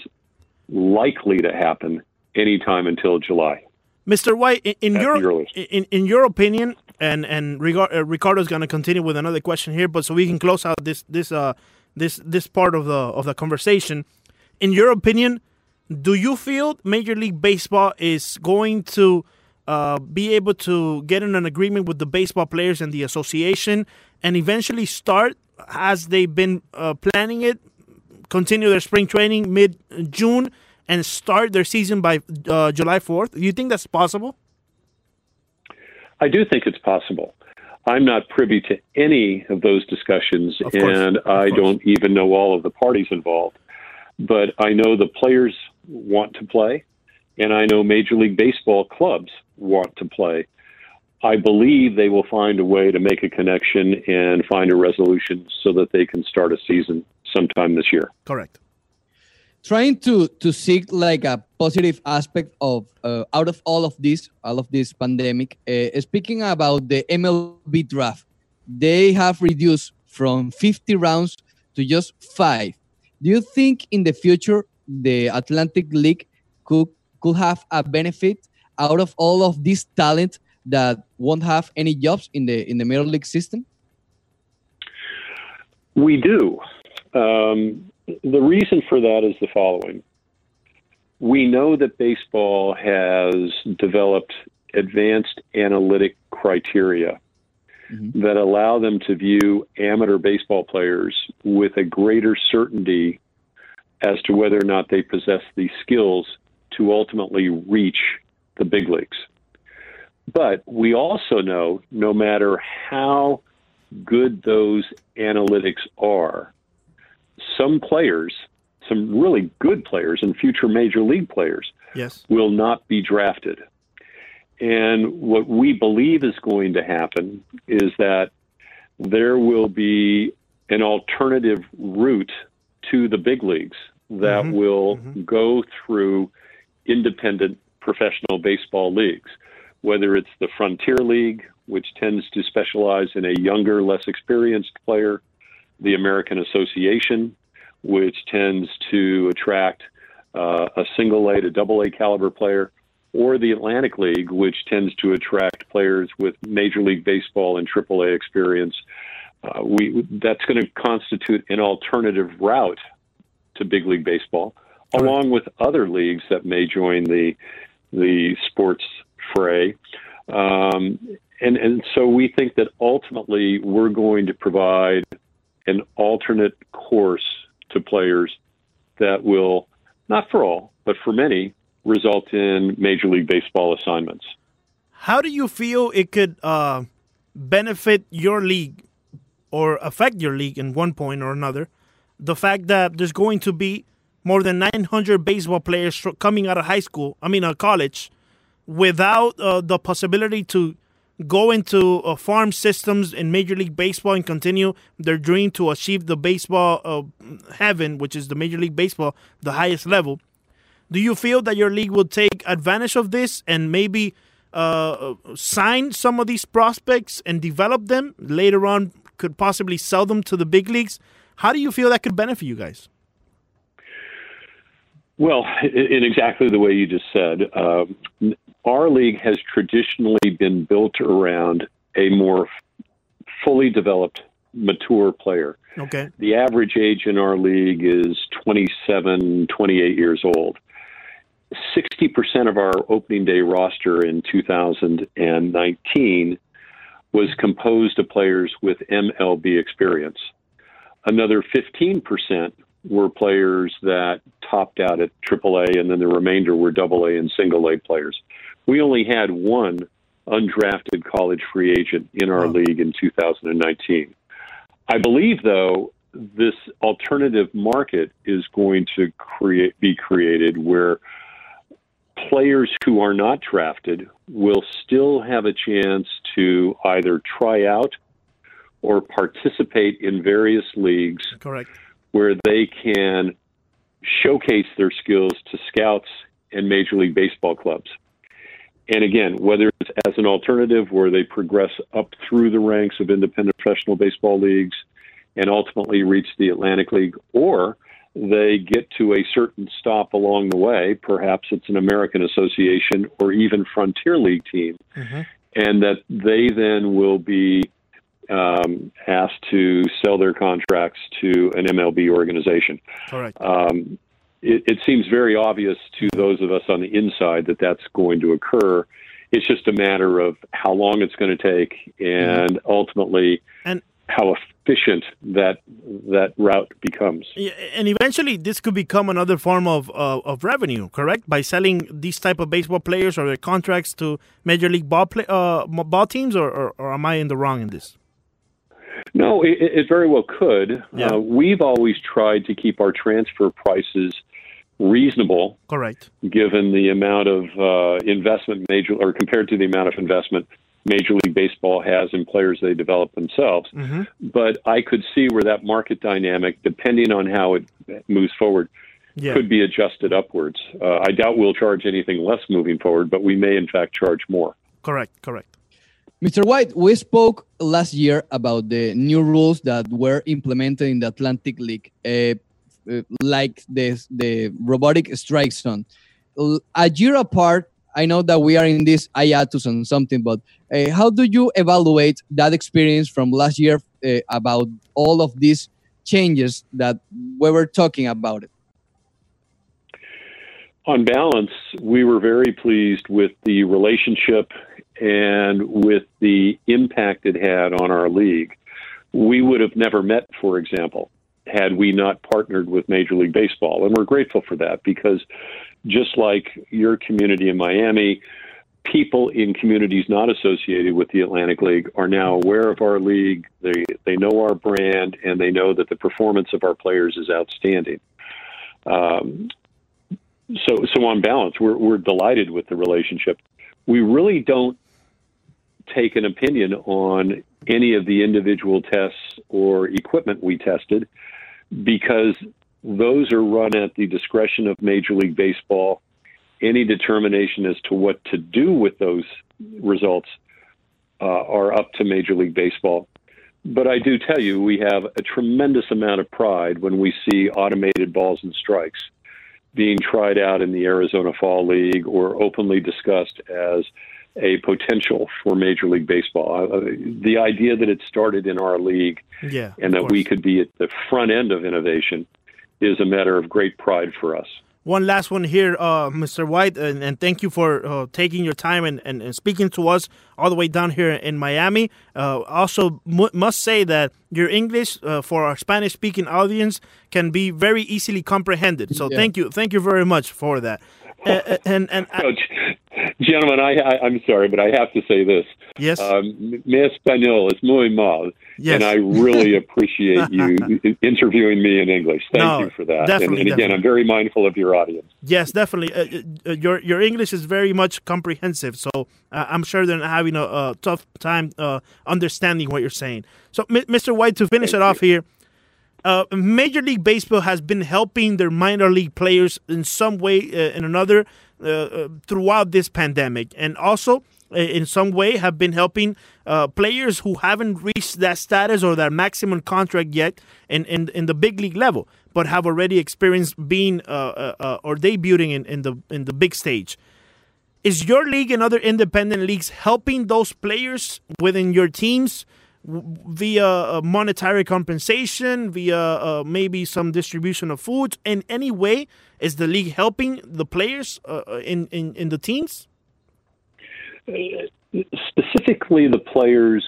likely to happen anytime until July. Mister White, in, in your in, in your opinion, and and Ricardo uh, Ricardo's going to continue with another question here, but so we can close out this this uh this this part of the of the conversation. In your opinion, do you feel Major League Baseball is going to Uh, be able to get in an agreement with the baseball players and the association and eventually start, as they've been uh, planning it, continue their spring training mid-June and start their season by uh, July fourth? Do you think that's possible? I do think it's possible. I'm not privy to any of those discussions, of course, and I don't even know all of the parties involved. But I know the players want to play. And I know Major League Baseball clubs want to play. I believe they will find a way to make a connection and find a resolution so that they can start a season sometime this year. Correct. trying to to seek like a positive aspect of uh, out of all of this, all of this pandemic. Uh, speaking about the M L B draft, they have reduced from fifty rounds to just five. Do you think in the future the Atlantic League could could have a benefit out of all of this talent that won't have any jobs in the in the minor league system? We do. Um, the reason for that is the following. We know that baseball has developed advanced analytic criteria mm-hmm. that allow them to view amateur baseball players with a greater certainty as to whether or not they possess the skills to ultimately reach the big leagues. But we also know, no matter how good those analytics are, some players, some really good players and future major league players, yes, will not be drafted. And what we believe is going to happen is that there will be an alternative route to the big leagues that mm-hmm. will mm-hmm. go through independent professional baseball leagues, whether it's the Frontier League, which tends to specialize in a younger, less experienced player, the American Association, which tends to attract uh, a single A to double A caliber player, or the Atlantic League, which tends to attract players with Major League Baseball and triple A experience. Uh, we that's going to constitute an alternative route to big league baseball, along with other leagues that may join the the sports fray. Um, and, and so we think that ultimately we're going to provide an alternate course to players that will, not for all, but for many, result in Major League Baseball assignments. How do you feel it could uh, benefit your league or affect your league in one point or another, the fact that there's going to be more than nine hundred baseball players coming out of high school, I mean, uh, college, without uh, the possibility to go into uh, farm systems in Major League Baseball and continue their dream to achieve the baseball uh, heaven, which is the Major League Baseball, the highest level? Do you feel that your league will take advantage of this and maybe uh, sign some of these prospects and develop them later on, could possibly sell them to the big leagues? How do you feel that could benefit you guys? Well, in exactly the way you just said, uh, our league has traditionally been built around a more fully developed, mature player. Okay. The average age in our league is twenty-seven, twenty-eight years old. sixty percent of our opening day roster in two thousand nineteen was composed of players with M L B experience. Another fifteen percent were players that topped out at triple A, and then the remainder were double A and single A players. We only had one undrafted college free agent in our league in two thousand nineteen. I believe, though, this alternative market is going to create be created where players who are not drafted will still have a chance to either try out or participate in various leagues. Correct. Where they can showcase their skills to scouts and Major League Baseball clubs. And again, whether it's as an alternative where they progress up through the ranks of independent professional baseball leagues and ultimately reach the Atlantic League, or they get to a certain stop along the way, perhaps it's an American Association or even Frontier League team, mm-hmm. and that they then will be Um, asked to sell their contracts to an M L B organization. All right. Um, it, it seems very obvious to those of us on the inside that that's going to occur. It's just a matter of how long it's going to take and mm-hmm. ultimately and, how efficient that that route becomes. And eventually this could become another form of, uh, of revenue, correct? By selling these type of baseball players or their contracts to Major League ball, play, uh, ball teams, or, or, or am I in the wrong in this? No, it, it very well could. Yeah. Uh, we've always tried to keep our transfer prices reasonable. Correct. Given the amount of uh, investment major, or compared to the amount of investment Major League Baseball has in players they develop themselves. Mm-hmm. But I could see where that market dynamic, depending on how it moves forward, yeah. could be adjusted upwards. Uh, I doubt we'll charge anything less moving forward, but we may in fact charge more. Correct, correct. Mister White, we spoke last year about the new rules that were implemented in the Atlantic League, uh, like the, the robotic strike zone. A year apart, I know that we are in this hiatus on something, but uh, how do you evaluate that experience from last year uh, about all of these changes that we were talking about it? On balance, we were very pleased with the relationship and with the impact it had on our league. We would have never met, for example, had we not partnered with Major League Baseball. And we're grateful for that, because just like your community in Miami, people in communities not associated with the Atlantic League are now aware of our league. They, they know our brand, and they know that the performance of our players is outstanding. Um, so, so on balance, we're, we're delighted with the relationship. We really don't take an opinion on any of the individual tests or equipment we tested, because those are run at the discretion of Major League Baseball. Any determination as to what to do with those results uh, are up to Major League Baseball. But I do tell you, we have a tremendous amount of pride when we see automated balls and strikes being tried out in the Arizona Fall League or openly discussed as a potential for Major League Baseball. Uh, the idea that it started in our league yeah, and that we could be at the front end of innovation is a matter of great pride for us. One last one here, uh, Mister White, and, and thank you for uh, taking your time and, and, and speaking to us all the way down here in Miami. Uh, also, mu- must say that your English uh, for our Spanish-speaking audience can be very easily comprehended. So yeah. thank you, thank you very much for that. Uh, and and I- no, gentlemen, I, I I'm sorry, but I have to say this. Yes, um, mi español es muy mal, yes. and I really appreciate you interviewing me in English. Thank no, you for that. And, and again, definitely. I'm very mindful of your audience. Yes, definitely. Uh, your your English is very much comprehensive, so uh, I'm sure they're not having a, a tough time uh, understanding what you're saying. So, Mister White, to finish Thank it you. off here. Uh, Major League Baseball has been helping their minor league players in some way uh, in another uh, uh, throughout this pandemic, and also uh, in some way have been helping uh, players who haven't reached that status or that maximum contract yet in, in, in the big league level, but have already experienced being uh, uh, uh, or debuting in, in the in the big stage. Is your league and other independent leagues helping those players within your teams via monetary compensation, via uh, maybe some distribution of food? In any way, is the league helping the players uh, in, in, in the teams? Specifically the players,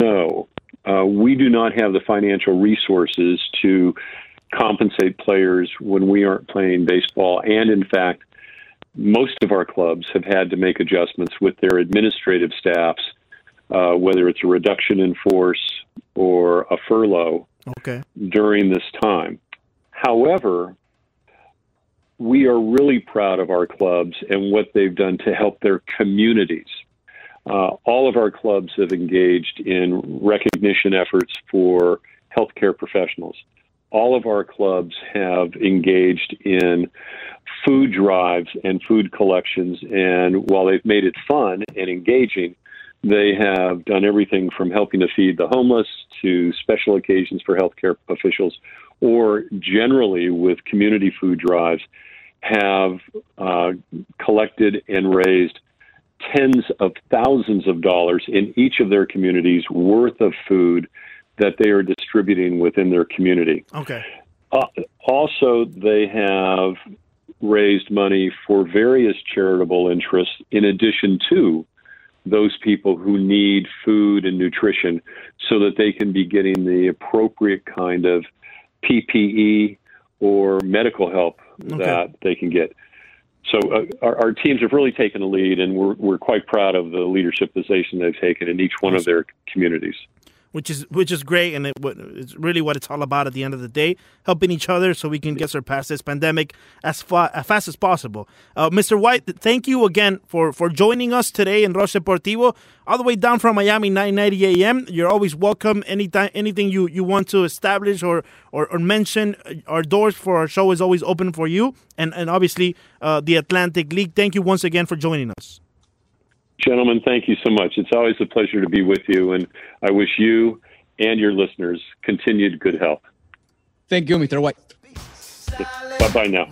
no. Uh, we do not have the financial resources to compensate players when we aren't playing baseball. And in fact, most of our clubs have had to make adjustments with their administrative staffs, Uh, whether it's a reduction in force or a furlough okay. during this time. However, we are really proud of our clubs and what they've done to help their communities. Uh, all of our clubs have engaged in recognition efforts for healthcare professionals. All of our clubs have engaged in food drives and food collections, and while they've made it fun and engaging, they have done everything from helping to feed the homeless to special occasions for healthcare officials, or generally with community food drives, have uh, collected and raised tens of thousands of dollars in each of their communities worth of food that they are distributing within their community. Okay. Uh, also, they have raised money for various charitable interests in addition to those people who need food and nutrition, so that they can be getting the appropriate kind of P P E or medical help okay. that they can get. So uh, our, our teams have really taken the lead, and we're, we're quite proud of the leadership position they've taken in each one of their communities. which is which is great, and it, it's really what it's all about at the end of the day, helping each other so we can get past this pandemic as, fa as fast as possible. Uh, Mister White, thank you again for, for joining us today in Rush Deportivo, all the way down from Miami, nine ninety A M You're always welcome. Anytime, anything you, you want to establish or, or, or mention, our doors for our show is always open for you, and, and obviously uh, the Atlantic League. Thank you once again for joining us. Gentlemen, thank you so much. It's always a pleasure to be with you, and I wish you and your listeners continued good health. Thank you, Mister White. Bye-bye now.